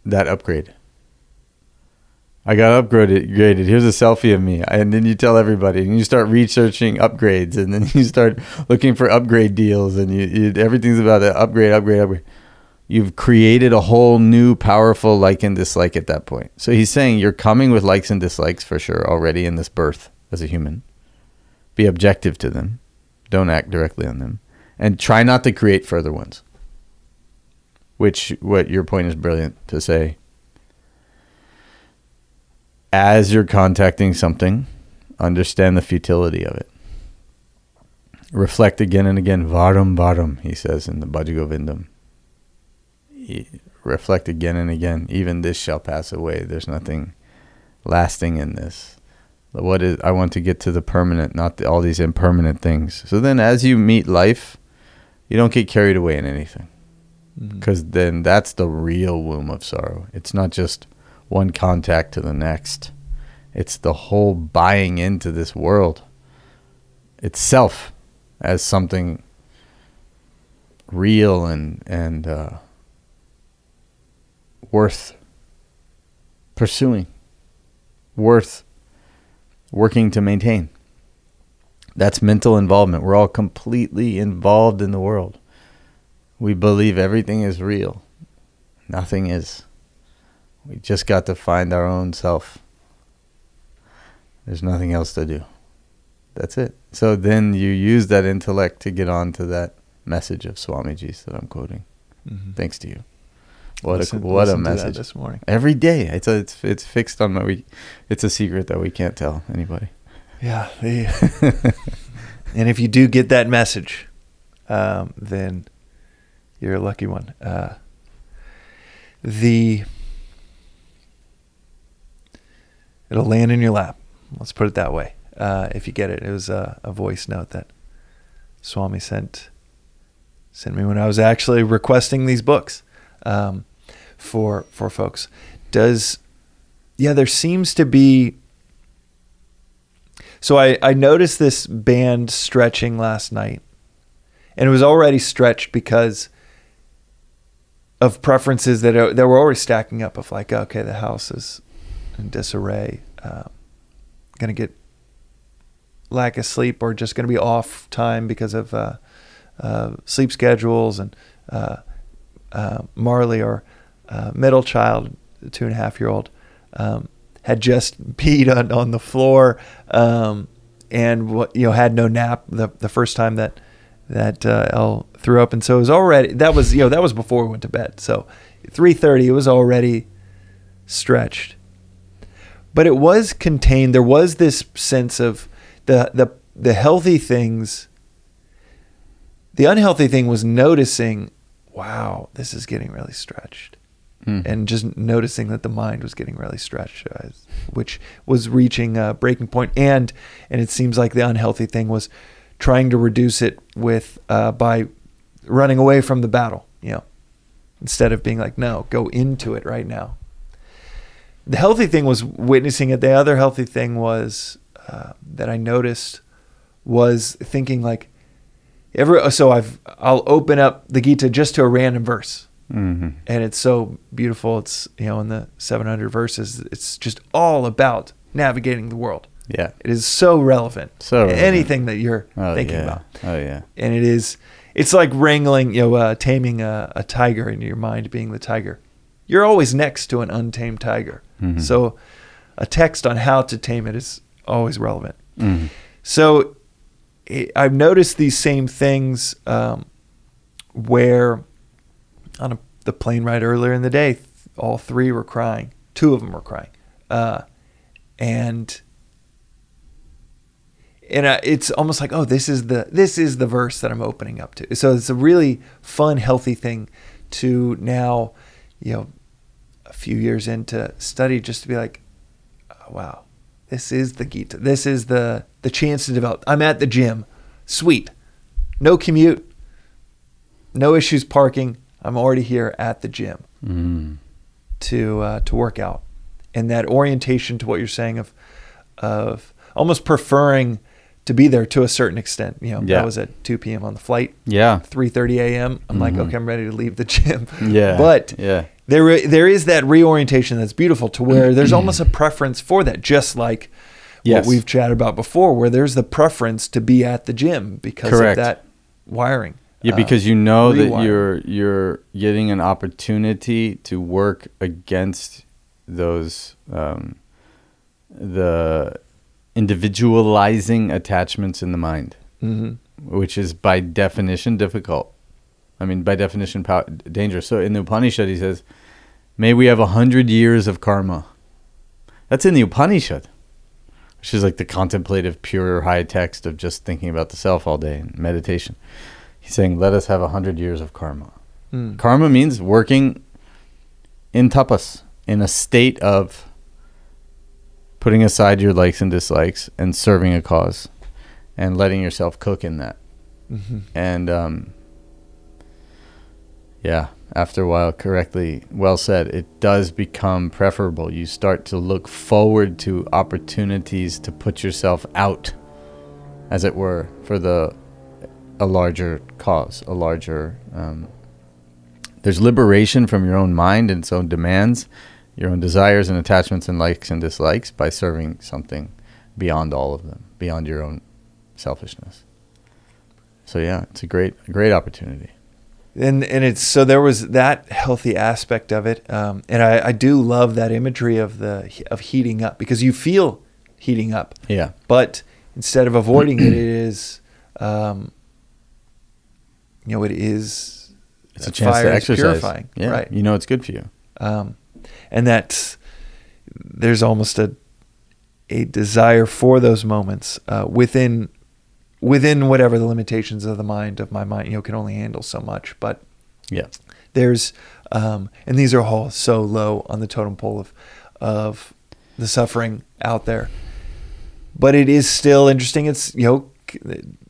that upgrade. I got upgraded. Here's a selfie of me. And then you tell everybody. And you start researching upgrades. And then you start looking for upgrade deals. And you, you, everything's about the upgrade, upgrade, upgrade. You've created a whole new powerful like and dislike at that point. So he's saying you're coming with likes and dislikes for sure already in this birth. As a human, be objective to them, don't act directly on them, and try not to create further ones, which what your point is brilliant to say. As you're contacting something, understand the futility of it. reflect again and again, varam varam, he says in the Bhajagovindam. Reflect again and again, even this shall pass away. There's nothing lasting in this. What is? I want to get to the permanent, not the, all these impermanent things. So then as you meet life, you don't get carried away in anything. Because mm-hmm. then that's the real womb of sorrow. It's not just one contact to the next. It's the whole buying into this world itself as something real and and uh, worth pursuing, worth working to maintain. That's mental involvement. We're all completely involved in the world. We believe everything is real. Nothing is. We just got to find our own self. There's nothing else to do. That's it. So then you use that intellect to get on to that message of Swamiji's that I'm quoting. Mm-hmm. Thanks to you. What listen, a what a message this morning. Every day. It's a, it's it's fixed on my we. It's a secret that we can't tell anybody. Yeah. They, and if you do get that message, um, then you're a lucky one. Uh, the it'll land in your lap. Let's put it that way. Uh, if you get it, it was a, a voice note that Swami sent sent me when I was actually requesting these books um, for for folks. Does yeah, there seems to be. So I, I noticed this band stretching last night, and it was already stretched because of preferences that are, that were already stacking up of like, okay, the house is in disarray, um, gonna get lack of sleep, or just gonna be off time because of uh, uh, sleep schedules, and uh, uh, Marley, our uh, middle child, two and a half year old, um, had just peed on, on the floor, um, and you know had no nap the the first time that that uh, Elle threw up, and so it was already that was you know that was before we went to bed. So three thirty, it was already stretched. But it was contained. There was this sense of the the the healthy things. The unhealthy thing was noticing, wow, this is getting really stretched, hmm. and just noticing that the mind was getting really stretched, which was reaching a breaking point. And and it seems like the unhealthy thing was trying to reduce it with uh, by running away from the battle, you know, instead of being like, no, go into it right now. The healthy thing was witnessing it. The other healthy thing was uh, that I noticed was thinking like, every so I've I'll open up the Gita just to a random verse, mm-hmm. and it's so beautiful. It's you know in the seven hundred verses, it's just all about navigating the world. Yeah, it is so relevant. So relevant. Anything that you're oh, thinking yeah. about. Oh yeah, and it is. It's like wrangling, you know, uh, taming a, a tiger in your mind, being the tiger. You're always next to an untamed tiger. Mm-hmm. So a text on how to tame it is always relevant. Mm-hmm. So it, I've noticed these same things um, where on a, the plane ride earlier in the day, th- all three were crying. Two of them were crying. Uh, and and uh, it's almost like, oh, this is the this is the verse that I'm opening up to. So it's a really fun, healthy thing to now, you know, a few years into study, just to be like, oh, wow, this is the Gita. This is the, the chance to develop. I'm at the gym. Sweet. No commute. No issues parking. I'm already here at the gym mm. to uh, to work out. And that orientation to what you're saying of of almost preferring to be there to a certain extent. You know, yeah. That was at two p.m. on the flight. Yeah. three thirty a.m. I'm mm-hmm. like, okay, I'm ready to leave the gym. Yeah. But yeah. There, there is that reorientation that's beautiful to where there's almost a preference for that, just like yes. what we've chatted about before, where there's the preference to be at the gym because Correct. Of that wiring. Yeah, because you know uh, that you're you're getting an opportunity to work against those um, the individualizing attachments in the mind, mm-hmm. which is by definition difficult. I mean, by definition, power, danger. So in the Upanishad, he says, may we have a hundred years of karma. That's in the Upanishad. She's like the contemplative, pure, high text of just thinking about the self all day and meditation. He's saying, let us have a hundred years of karma. Mm. Karma means working in tapas, in a state of putting aside your likes and dislikes and serving a cause and letting yourself cook in that. Mm-hmm. And um, yeah, after a while, correctly, well said, it does become preferable. You start to look forward to opportunities to put yourself out, as it were, for the a larger cause, a larger... Um, there's liberation from your own mind and its own demands, your own desires and attachments and likes and dislikes by serving something beyond all of them, beyond your own selfishness. So yeah, it's a great, a great opportunity. And and it's so there was that healthy aspect of it, um, and I, I do love that imagery of the of heating up, because you feel heating up. Yeah. But instead of avoiding it, it is, um, you know, it is. It's a chance to exercise. Purifying, yeah. Right. You know, it's good for you. Um, and that there's almost a a desire for those moments uh, within. Within whatever the limitations of the mind of my mind, you know, can only handle so much. But yeah, there's um, and these are all so low on the totem pole of of the suffering out there. But it is still interesting. It's, you know,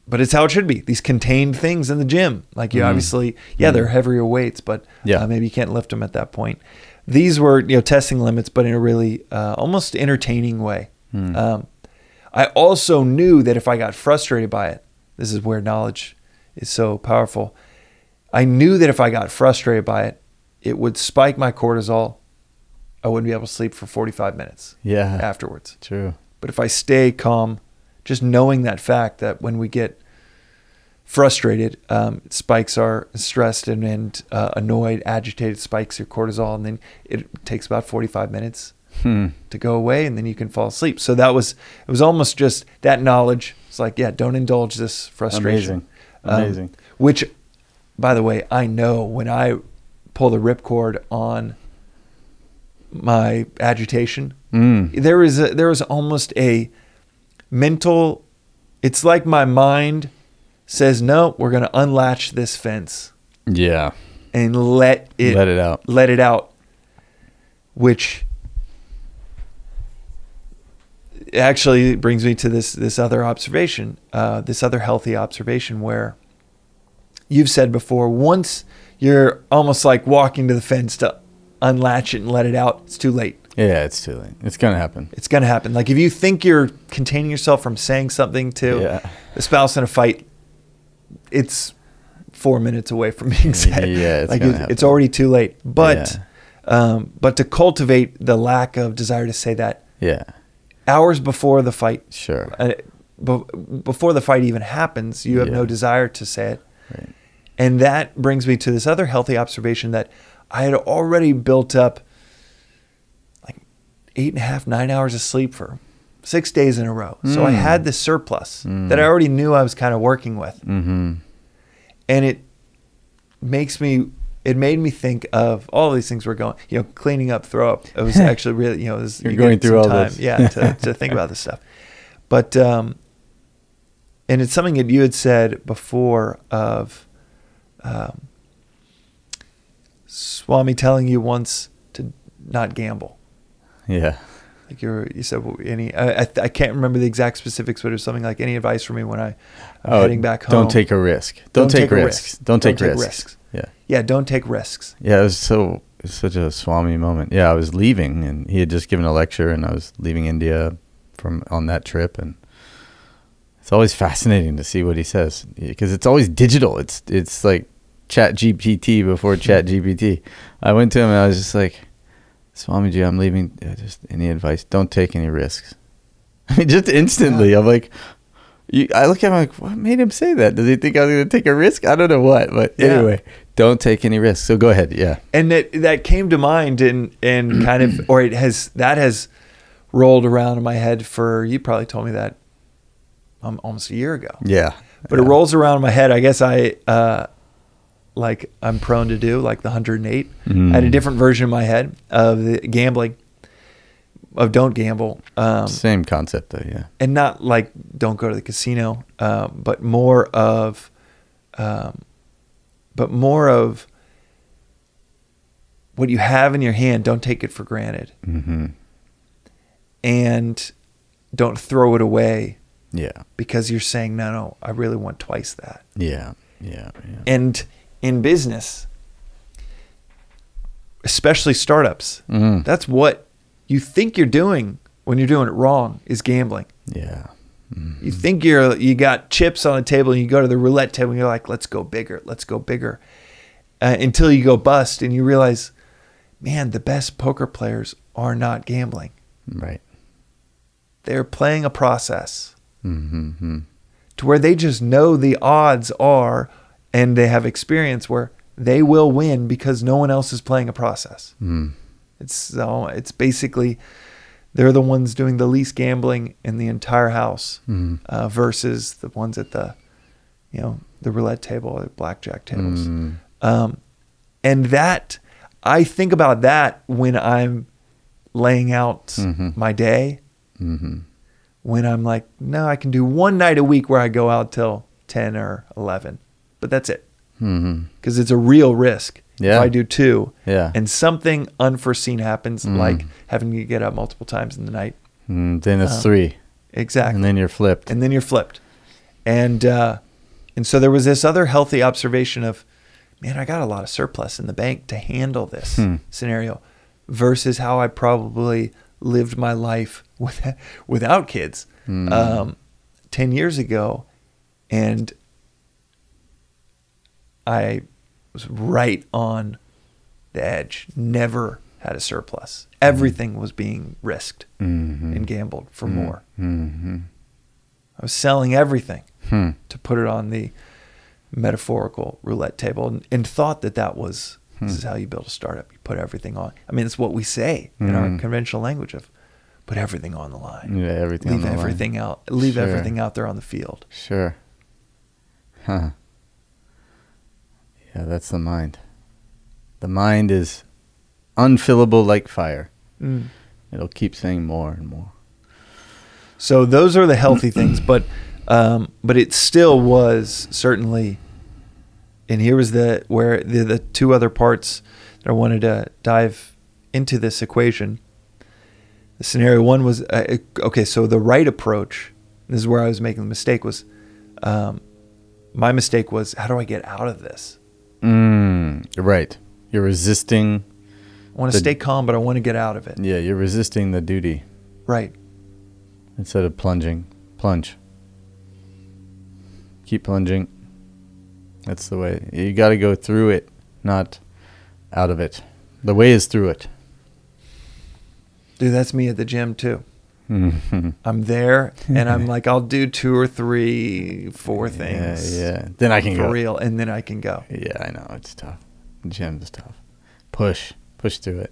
but it's how it should be. These contained things in the gym, like you mm-hmm. obviously, yeah, mm-hmm. they're heavier weights, but yeah, uh, maybe you can't lift them at that point. These were, you know, testing limits, but in a really uh, almost entertaining way. Mm. Um, I also knew that if I got frustrated by it, this is where knowledge is so powerful. I knew that if I got frustrated by it, it would spike my cortisol. I wouldn't be able to sleep for forty-five minutes yeah, afterwards. True. But if I stay calm, just knowing that fact that when we get frustrated, um, it spikes our stress and, and uh, annoyed, agitated, spikes your cortisol. And then it takes about forty-five minutes. Hmm. to go away, and then you can fall asleep. So that was, it was almost just that knowledge. It's like, yeah, don't indulge this frustration. Amazing. Amazing. Um, which, by the way, I know when I pull the ripcord on my agitation, mm. there is a, there is almost a mental, it's like my mind says, no, we're going to unlatch this fence. Yeah. And let it, let it out, let it out, which actually brings me to this this other observation, uh, this other healthy observation, where you've said before, once you're almost like walking to the fence to unlatch it and let it out, it's too late. Yeah, it's too late. It's going to happen. It's going to happen. Like if you think you're containing yourself from saying something to yeah. a spouse in a fight, it's four minutes away from being said. Yeah, it's like gonna it's, happen. It's already too late. But yeah. um, but to cultivate the lack of desire to say that. Yeah. Hours before the fight, sure. Uh, be- before the fight even happens, you have yeah. no desire to say it. Right. And that brings me to this other healthy observation that I had already built up like eight and a half, nine hours of sleep for six days in a row. Mm. So I had this surplus mm. that I already knew I was kind of working with. Mm-hmm. And it makes me, it made me think of all of these things we're going, you know, cleaning up, throw up. It was actually really, you know, it was, you're you going through all time, this. Yeah, to, to think about this stuff. But, um, and it's something that you had said before of um, Swami telling you once to not gamble. Yeah. Like you were, you said, well, any, I, I, I can't remember the exact specifics, but it was something like, any advice for me when I, I'm oh, heading back home? Don't take a risk. Don't, don't take, take risks. risks. Don't, don't take, take risks. risks. Yeah. Yeah. Don't take risks. Yeah. It was so, it was such a Swami moment. Yeah. I was leaving, and he had just given a lecture, and I was leaving India from on that trip. And it's always fascinating to see what he says, because it's always digital. It's, it's like Chat G P T before Chat G P T. I went to him and I was just like, Swamiji, I'm leaving. Yeah, just any advice? Don't take any risks. I mean, just instantly, yeah. I'm like, you, I look at him like, what made him say that? Does he think I was going to take a risk? I don't know what, but yeah. anyway, don't take any risks. So go ahead, yeah. And that that came to mind, and and kind of, or it has that has rolled around in my head for, you probably told me that um, almost a year ago. Yeah, but yeah. it rolls around in my head. I guess I uh, like I'm prone to do like the one hundred eight. Mm. I had a different version in my head of the gambling, of don't gamble. Um, Same concept though, yeah. And not like don't go to the casino, um, but more of, um, but more of what you have in your hand, don't take it for granted. Mm-hmm. And don't throw it away. Yeah. Because you're saying, no, no, I really want twice that. Yeah, yeah, yeah. And in business, especially startups, mm-hmm. that's what you think you're doing when you're doing it wrong is gambling. Yeah. Mm-hmm. You think you're, you got chips on the table and you go to the roulette table and you're like, let's go bigger, let's go bigger. Uh, until you go bust and you realize, man, the best poker players are not gambling. Right. They're playing a process mm-hmm. to where they just know the odds are, and they have experience where they will win because no one else is playing a process. Mm. It's uh, it's basically they're the ones doing the least gambling in the entire house mm. uh, versus the ones at the, you know, the roulette table or the blackjack tables. Mm. Um, and that, I think about that when I'm laying out mm-hmm. my day. Mm-hmm. When I'm like, no, I can do one night a week where I go out till ten or eleven, but that's it. Mm-hmm. Cause it's a real risk. Yeah. If I do two yeah. and something unforeseen happens, mm. like having to get up multiple times in the night. Mm, then it's um, three. Exactly. And then you're flipped and then you're flipped. And, uh, and so there was this other healthy observation of, man, I got a lot of surplus in the bank to handle this hmm. scenario versus how I probably lived my life with, without kids mm. um, ten years ago. And I was right on the edge, never had a surplus. Everything mm. was being risked mm-hmm. and gambled for mm-hmm. more. Mm-hmm. I was selling everything hmm. to put it on the metaphorical roulette table and, and thought that that was, hmm. this is how you build a startup. You put everything on. I mean, it's what we say mm-hmm. in our conventional language of, put everything on the line. Yeah, everything leave on the everything line. out. Leave sure. everything out there on the field. Sure. Huh. Yeah, that's the mind. The mind is unfillable like fire. Mm. It'll keep saying more and more. So those are the healthy things, but um, but it still was certainly. And here was the where the, the two other parts that I wanted to dive into this equation. The scenario one was, uh, okay, so the right approach, this is where I was making the mistake, was um, my mistake was, how do I get out of this? Mm, right. You're resisting. I want to stay calm, but I want to get out of it. Yeah, you're resisting the duty. Right. Instead of plunging, plunge. Keep plunging. That's the way. You got to go through it, not out of it. The way is through it. Dude, that's me at the gym too. Mm-hmm. I'm there and I'm like, I'll do two or three, four things. Yeah, yeah. Then I can for go. For real. And then I can go. Yeah, I know. It's tough. Gym's tough. Push. Push through it.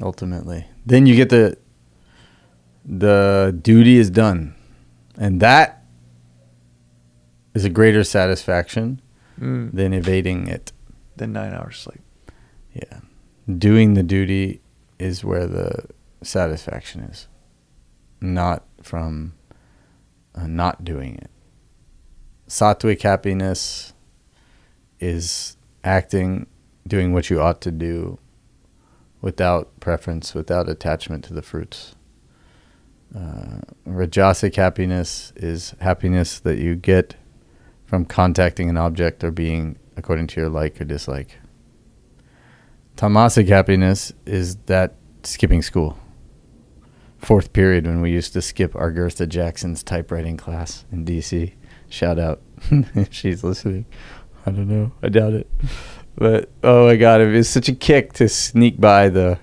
Ultimately. Then you get the, the duty is done. And that is a greater satisfaction mm. than evading it. Than nine hours sleep. Yeah. Doing the duty is where the satisfaction is, not from uh, not doing it. Sattvic happiness is acting, doing what you ought to do without preference, without attachment to the fruits. Uh, Rajasic happiness is happiness that you get from contacting an object or being according to your like or dislike. Tamasic happiness is that skipping school. Fourth period when we used to skip Argertha Jackson's typewriting class in D C. Shout out. If she's listening. I don't know. I doubt it. But, oh my God, it was such a kick to sneak by the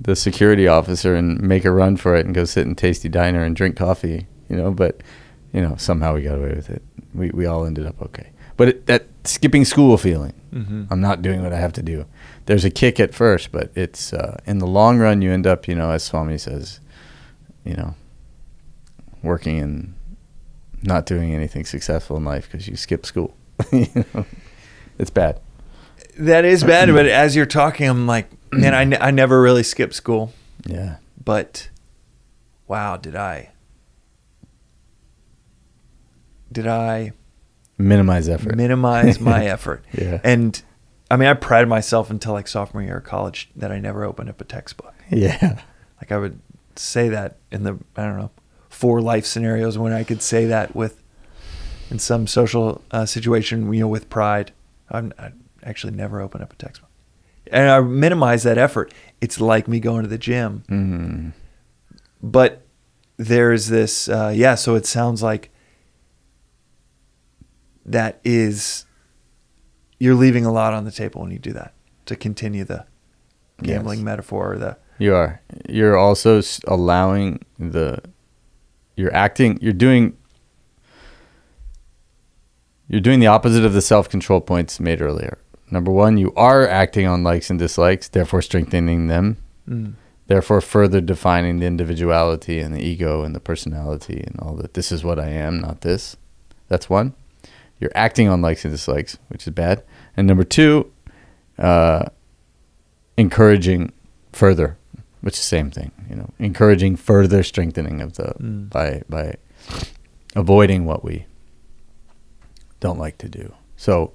the security officer and make a run for it and go sit in Tasty Diner and drink coffee, you know. But, you know, somehow we got away with it. We, we all ended up okay. But it, that skipping school feeling, mm-hmm. I'm not doing what I have to do. There's a kick at first, but it's uh, in the long run, you end up, you know, as Swami says, you know, working and not doing anything successful in life because you skip school. You know? It's bad. That is bad, but as you're talking, I'm like, Man, I, n- I never really skipped school. Yeah. But, wow, did I... Did I... Minimize effort. Minimize my effort. Yeah. And, I mean, I prided myself until, like, sophomore year of college that I never opened up a textbook. Yeah. Like, I would say that in the, I don't know, four life scenarios when I could say that with, in some social uh, situation, you know, with pride. I'm, I actually never opened up a textbook. And I minimize that effort. It's like me going to the gym. Mm. But there's this, uh, yeah, so it sounds like that is, you're leaving a lot on the table when you do that, to continue the gambling yes. metaphor. Or the You are. You're also allowing the, you're acting, you're doing, you're doing the opposite of the self-control points made earlier. Number one, you are acting on likes and dislikes, therefore strengthening them, mm. therefore further defining the individuality and the ego and the personality and all that. This is what I am, not this. That's one. You're acting on likes and dislikes, which is bad. And number two, uh, encouraging further, which is the same thing, you know, encouraging further strengthening of the, mm. by by avoiding what we don't like to do. So,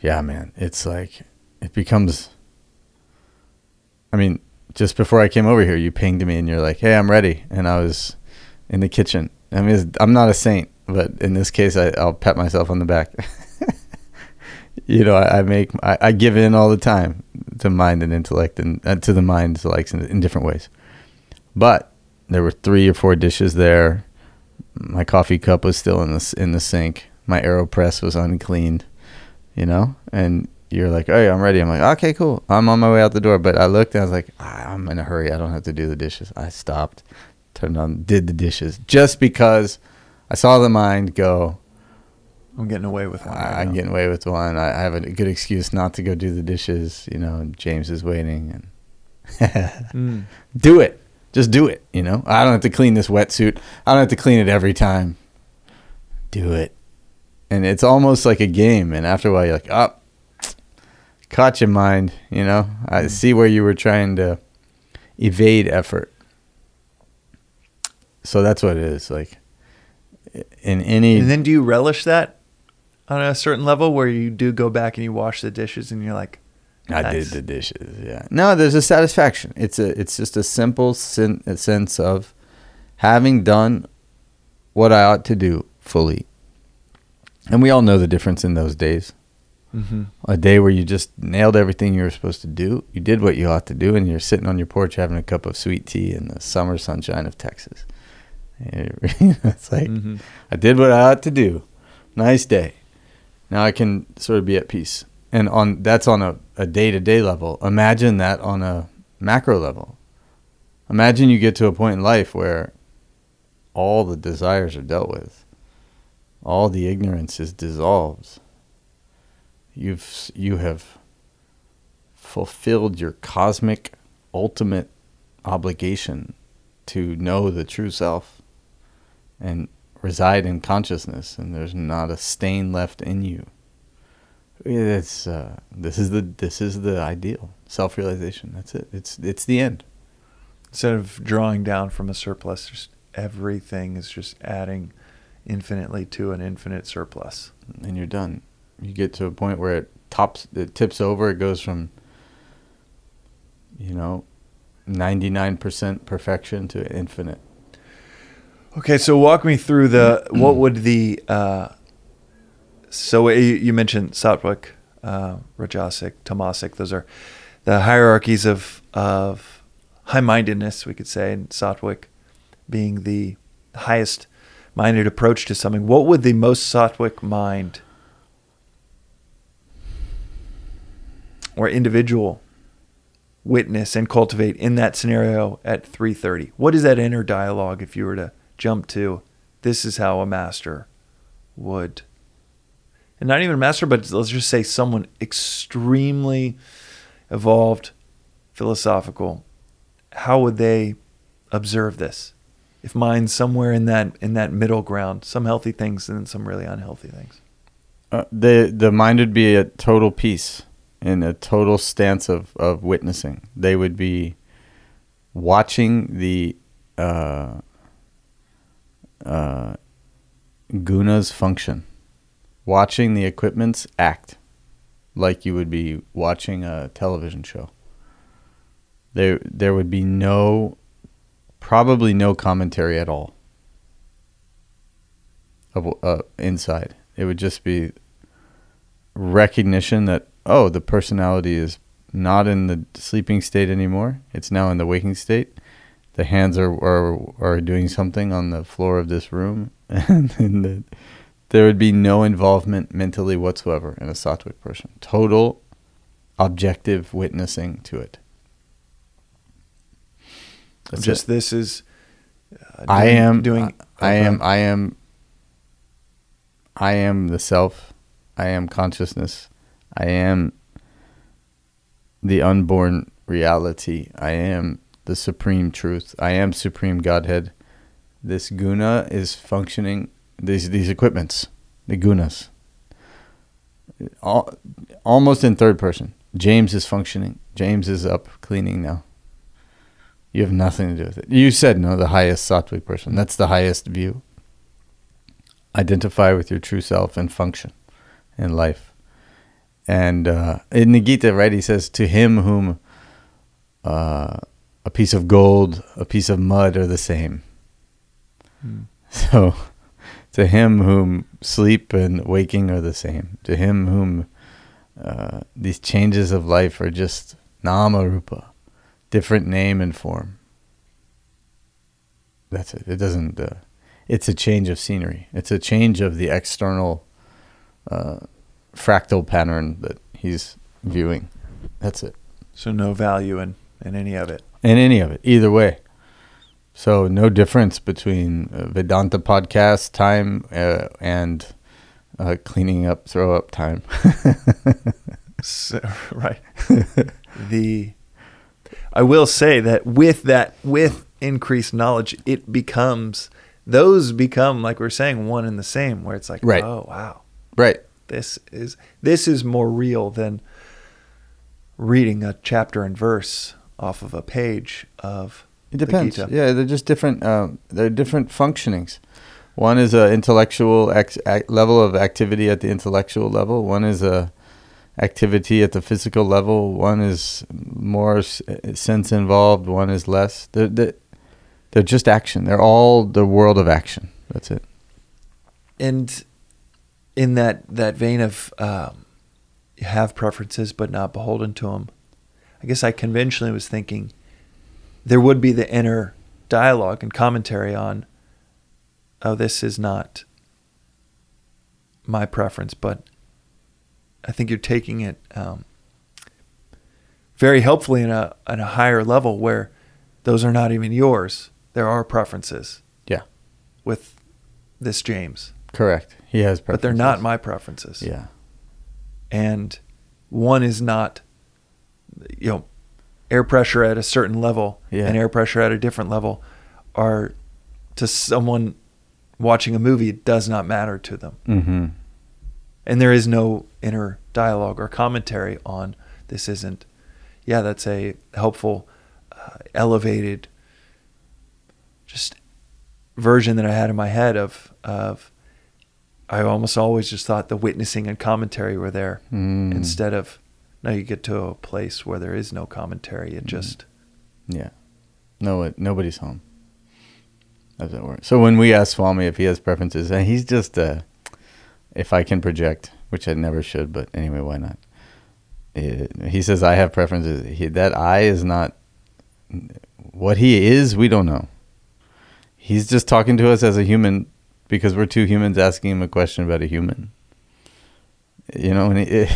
yeah, man, it's like, it becomes, I mean, just before I came over here, you pinged me and you're like, hey, I'm ready. And I was in the kitchen. I mean, I'm not a saint, but in this case, I, I'll pat myself on the back. You know, I, I make, I, I give in all the time to mind and intellect and uh, to the mind's likes in, in different ways. But there were three or four dishes there. My coffee cup was still in the, in the sink. My AeroPress was uncleaned. You know, and you're like, hey, I'm ready. I'm like, okay, cool. I'm on my way out the door. But I looked and I was like, ah, I'm in a hurry. I don't have to do the dishes. I stopped, turned on, did the dishes just because I saw the mind go, I'm getting away with one. I, I'm getting away with one. I, I have a good excuse not to go do the dishes. You know, and James is waiting. And mm. Do it. Just do it. You know, I don't have to clean this wetsuit. I don't have to clean it every time. Do it. And it's almost like a game. And after a while, you're like, oh, caught your mind. You know, I mm. see where you were trying to evade effort. So that's what it is. Like in any. And then do you relish that on a certain level where you do go back and you wash the dishes and you're like, nice. I did the dishes. Yeah. No, there's a satisfaction. It's a, it's just a simple sen- a sense of having done what I ought to do fully. And we all know the difference in those days. Mm-hmm. A day where you just nailed everything you were supposed to do. You did what you ought to do, and you're sitting on your porch having a cup of sweet tea in the summer sunshine of Texas. It's like, mm-hmm. I did what I ought to do. Nice day. Now I can sort of be at peace. And on that's on a, a day-to-day level. Imagine that on a macro level. Imagine you get to a point in life where all the desires are dealt with. All the ignorance is dissolved. You've you have fulfilled your cosmic ultimate obligation to know the true self and reside in consciousness, and there's not a stain left in you. It's uh, this is the this is the ideal self-realization. That's it. It's it's the end. Instead of drawing down from a surplus, just everything is just adding infinitely to an infinite surplus, and you're done. You get to a point where it tops, it tips over. It goes from, you know, ninety-nine percent perfection to infinite. Okay, so walk me through the what would the uh so you mentioned sattvic, uh rajasic, tamasic. Those are the hierarchies of of high-mindedness, we could say, and sattvic being the highest minded approach to something. What would the most sattvic mind or individual witness and cultivate in that scenario at three thirty? What is that inner dialogue if you were to jump to, this is how a master would, and not even a master, but let's just say someone extremely evolved, philosophical, how would they observe this? If mine's somewhere in that in that middle ground, some healthy things and some really unhealthy things. Uh, the the mind would be at total peace in a total stance of, of witnessing. They would be watching the uh, uh, gunas function, watching the equipments act like you would be watching a television show. There, there would be no, probably no commentary at all of, uh, inside. It would just be recognition that, oh, the personality is not in the sleeping state anymore. It's now in the waking state. The hands are are, are doing something on the floor of this room. And then the, there would be no involvement mentally whatsoever in a sattvic person. Total objective witnessing to it. That's just it. This is uh, doing, I am doing I, I am I am I am the self. I am consciousness. I am the unborn reality. I am the supreme truth. I am supreme Godhead. This guna is functioning, these these equipments, the gunas, all, almost in third person. James is functioning. James is up cleaning now. You have nothing to do with it. You said, no, the highest sattvic person. That's the highest view. Identify with your true self and function in life. And uh, in the Gita, right, he says, to him whom uh, a piece of gold, a piece of mud are the same. Mm. So to him whom sleep and waking are the same. To him whom uh, these changes of life are just Nama Rupa. Different name and form. That's it. It doesn't. Uh, it's a change of scenery. It's a change of the external uh, fractal pattern that he's viewing. That's it. So no value in, in any of it. In any of it, either way. So no difference between uh, Vedanta podcast time uh, and uh, cleaning up, throw up time. So, right. The. I will say that with that, with increased knowledge, it becomes, those become, like we're saying, one and the same, where it's like, right. Oh, wow. Right. This is, this is more real than reading a chapter and verse off of a page of it depends. The Gita. Yeah, they're just different, um, they're different functionings. One is an intellectual ex- ac- level of activity at the intellectual level. One is a activity at the physical level. One is more s- sense involved, one is less. They're, they're, they're just action. They're all the world of action. That's it. And in that, that vein of um, you have preferences but not beholden to them, I guess I conventionally was thinking there would be the inner dialogue and commentary on, oh, this is not my preference, but I think you're taking it um, very helpfully in a in a higher level where those are not even yours. There are preferences. Yeah. With this James. Correct. He has preferences. But they're not my preferences. Yeah. And one is not, you know, air pressure at a certain level yeah. and air pressure at a different level are, to someone watching a movie, it does not matter to them. Mm-hmm. And there is no inner dialogue or commentary on this isn't, yeah, that's a helpful, uh, elevated, just version that I had in my head of, of I almost always just thought the witnessing and commentary were there mm. instead of, now you get to a place where there is no commentary. It mm. just. Yeah. No, it, nobody's home. That's that word. So when we ask Swami if he has preferences, and he's just a, uh, if I can project, which I never should, but anyway, why not? He says, I have preferences. He, that I is not... What he is, we don't know. He's just talking to us as a human because we're two humans asking him a question about a human. You know, and he, it,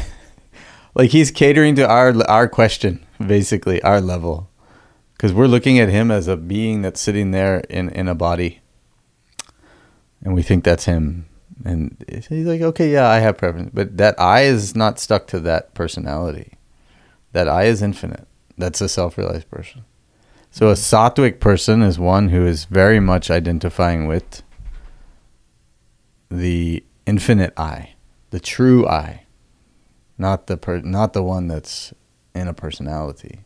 like he's catering to our our question, basically, our level. Because we're looking at him as a being that's sitting there in, in a body. And we think that's him. And he's like, okay, yeah, I have preference. But that I is not stuck to that personality. That I is infinite. That's a self-realized person. So a sattvic person is one who is very much identifying with the infinite I, the true I, not the per, not the one that's in a personality.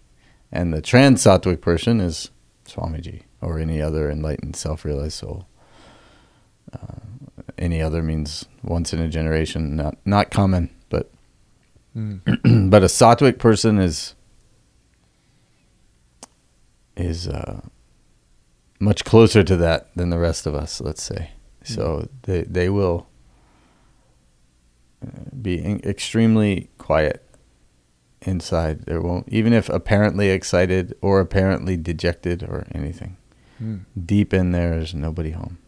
And the trans-sattvic person is Swamiji or any other enlightened, self-realized soul. Uh, any other means once in a generation, not not common, but mm. but a sattvic person is is uh, much closer to that than the rest of us, let's say. Mm. So they they will be in, extremely quiet inside. There won't, even if apparently excited or apparently dejected or anything. Mm. Deep in there is nobody home.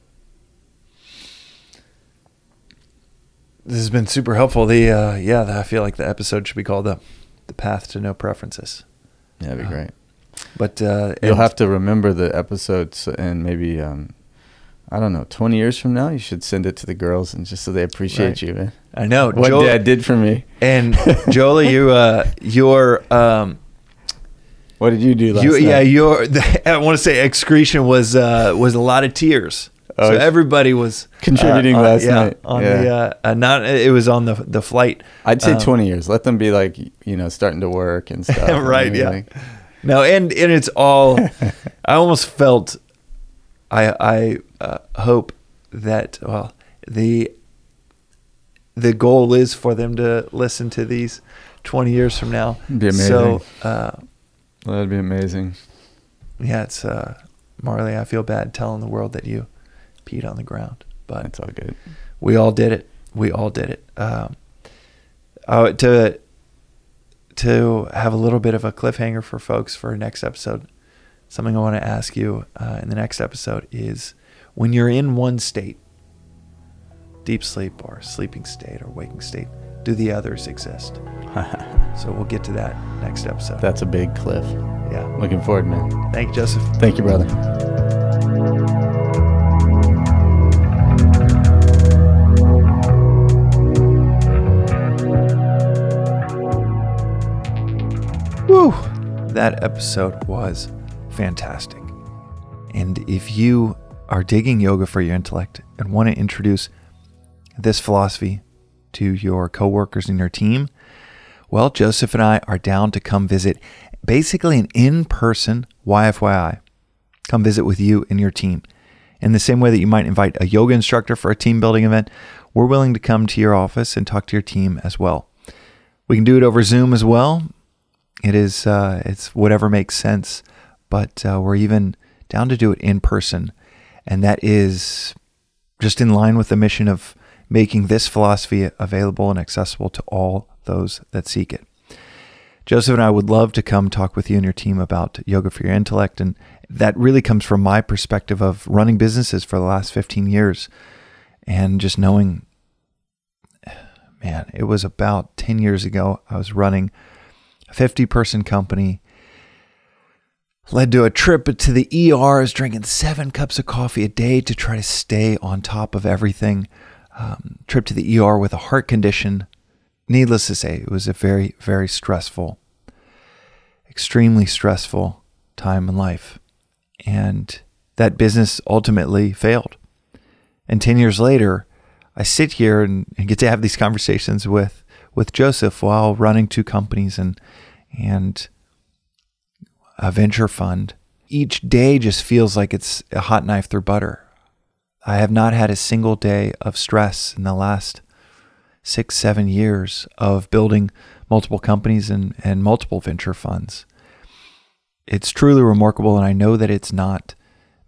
This has been super helpful. The uh, yeah, the, I feel like the episode should be called the the path to no preferences. Yeah, that'd be uh, great. But uh, you'll have to remember the episodes, and maybe um, I don't know, twenty years from now, you should send it to the girls, and just so they appreciate right. you. Man. I know what Joel, Dad did for me. And Jolie, you uh, your um, what did you do last you, night? Yeah, your the, I want to say excretion was uh, was a lot of tears. Oh, so everybody was contributing uh, on, last yeah, night. On yeah. the, uh, uh, not it was on the the flight. I'd say um, twenty years. Let them be like, you know, starting to work and stuff. Right? And yeah. Like, no, and and it's all. I almost felt. I I uh, hope that well the. The goal is for them to listen to these twenty years from now. It'd be amazing. So uh, that'd be amazing. Yeah, it's uh, Marley. I feel bad telling the world that you. Peed on the ground, but it's all good. We all did it. We all did it. Um, uh, to to have a little bit of a cliffhanger for folks for next episode. Something I want to ask you uh, in the next episode is when you're in one state, deep sleep or sleeping state or waking state, do the others exist? So we'll get to that next episode. That's a big cliff. Yeah, looking forward, man. Thank you, Joseph. Thank you, brother. Whew, that episode was fantastic. And if you are digging Yoga for Your Intellect and want to introduce this philosophy to your coworkers and your team, well, Joseph and I are down to come visit basically an in-person Y F Y I. Come visit with you and your team. In the same way that you might invite a yoga instructor for a team building event, we're willing to come to your office and talk to your team as well. We can do it over Zoom as well. It is, uh, it's whatever makes sense, but uh, we're even down to do it in person. And that is just in line with the mission of making this philosophy available and accessible to all those that seek it. Joseph and I would love to come talk with you and your team about Yoga for Your Intellect. And that really comes from my perspective of running businesses for the last fifteen years and just knowing, man, it was about ten years ago I was running fifty-person company, led to a trip to the E R. I was drinking seven cups of coffee a day to try to stay on top of everything. Um, trip to the E R with a heart condition. Needless to say, it was a very, very stressful, extremely stressful time in life. And that business ultimately failed. And ten years later, I sit here and, and get to have these conversations with with Joseph while running two companies and and a venture fund. Each day just feels like it's a hot knife through butter. I have not had a single day of stress in the last six, seven years of building multiple companies and, and multiple venture funds. It's truly remarkable, and I know that it's not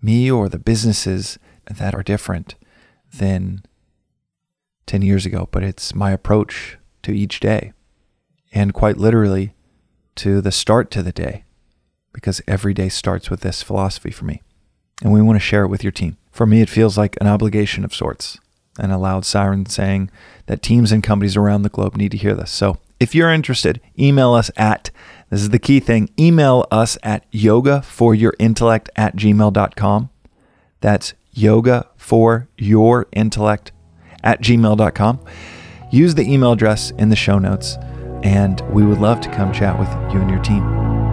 me or the businesses that are different than ten years ago, but it's my approach to each day, and quite literally to the start to the day, because every day starts with this philosophy for me, and we want to share it with your team. For me, it feels like an obligation of sorts and a loud siren saying that teams and companies around the globe need to hear this. So if you're interested, email us at, this is the key thing, email us at yogaforyourintellect at gmail dot com. That's yogaforyourintellect at gmail dot com. Use the email address in the show notes, and we would love to come chat with you and your team.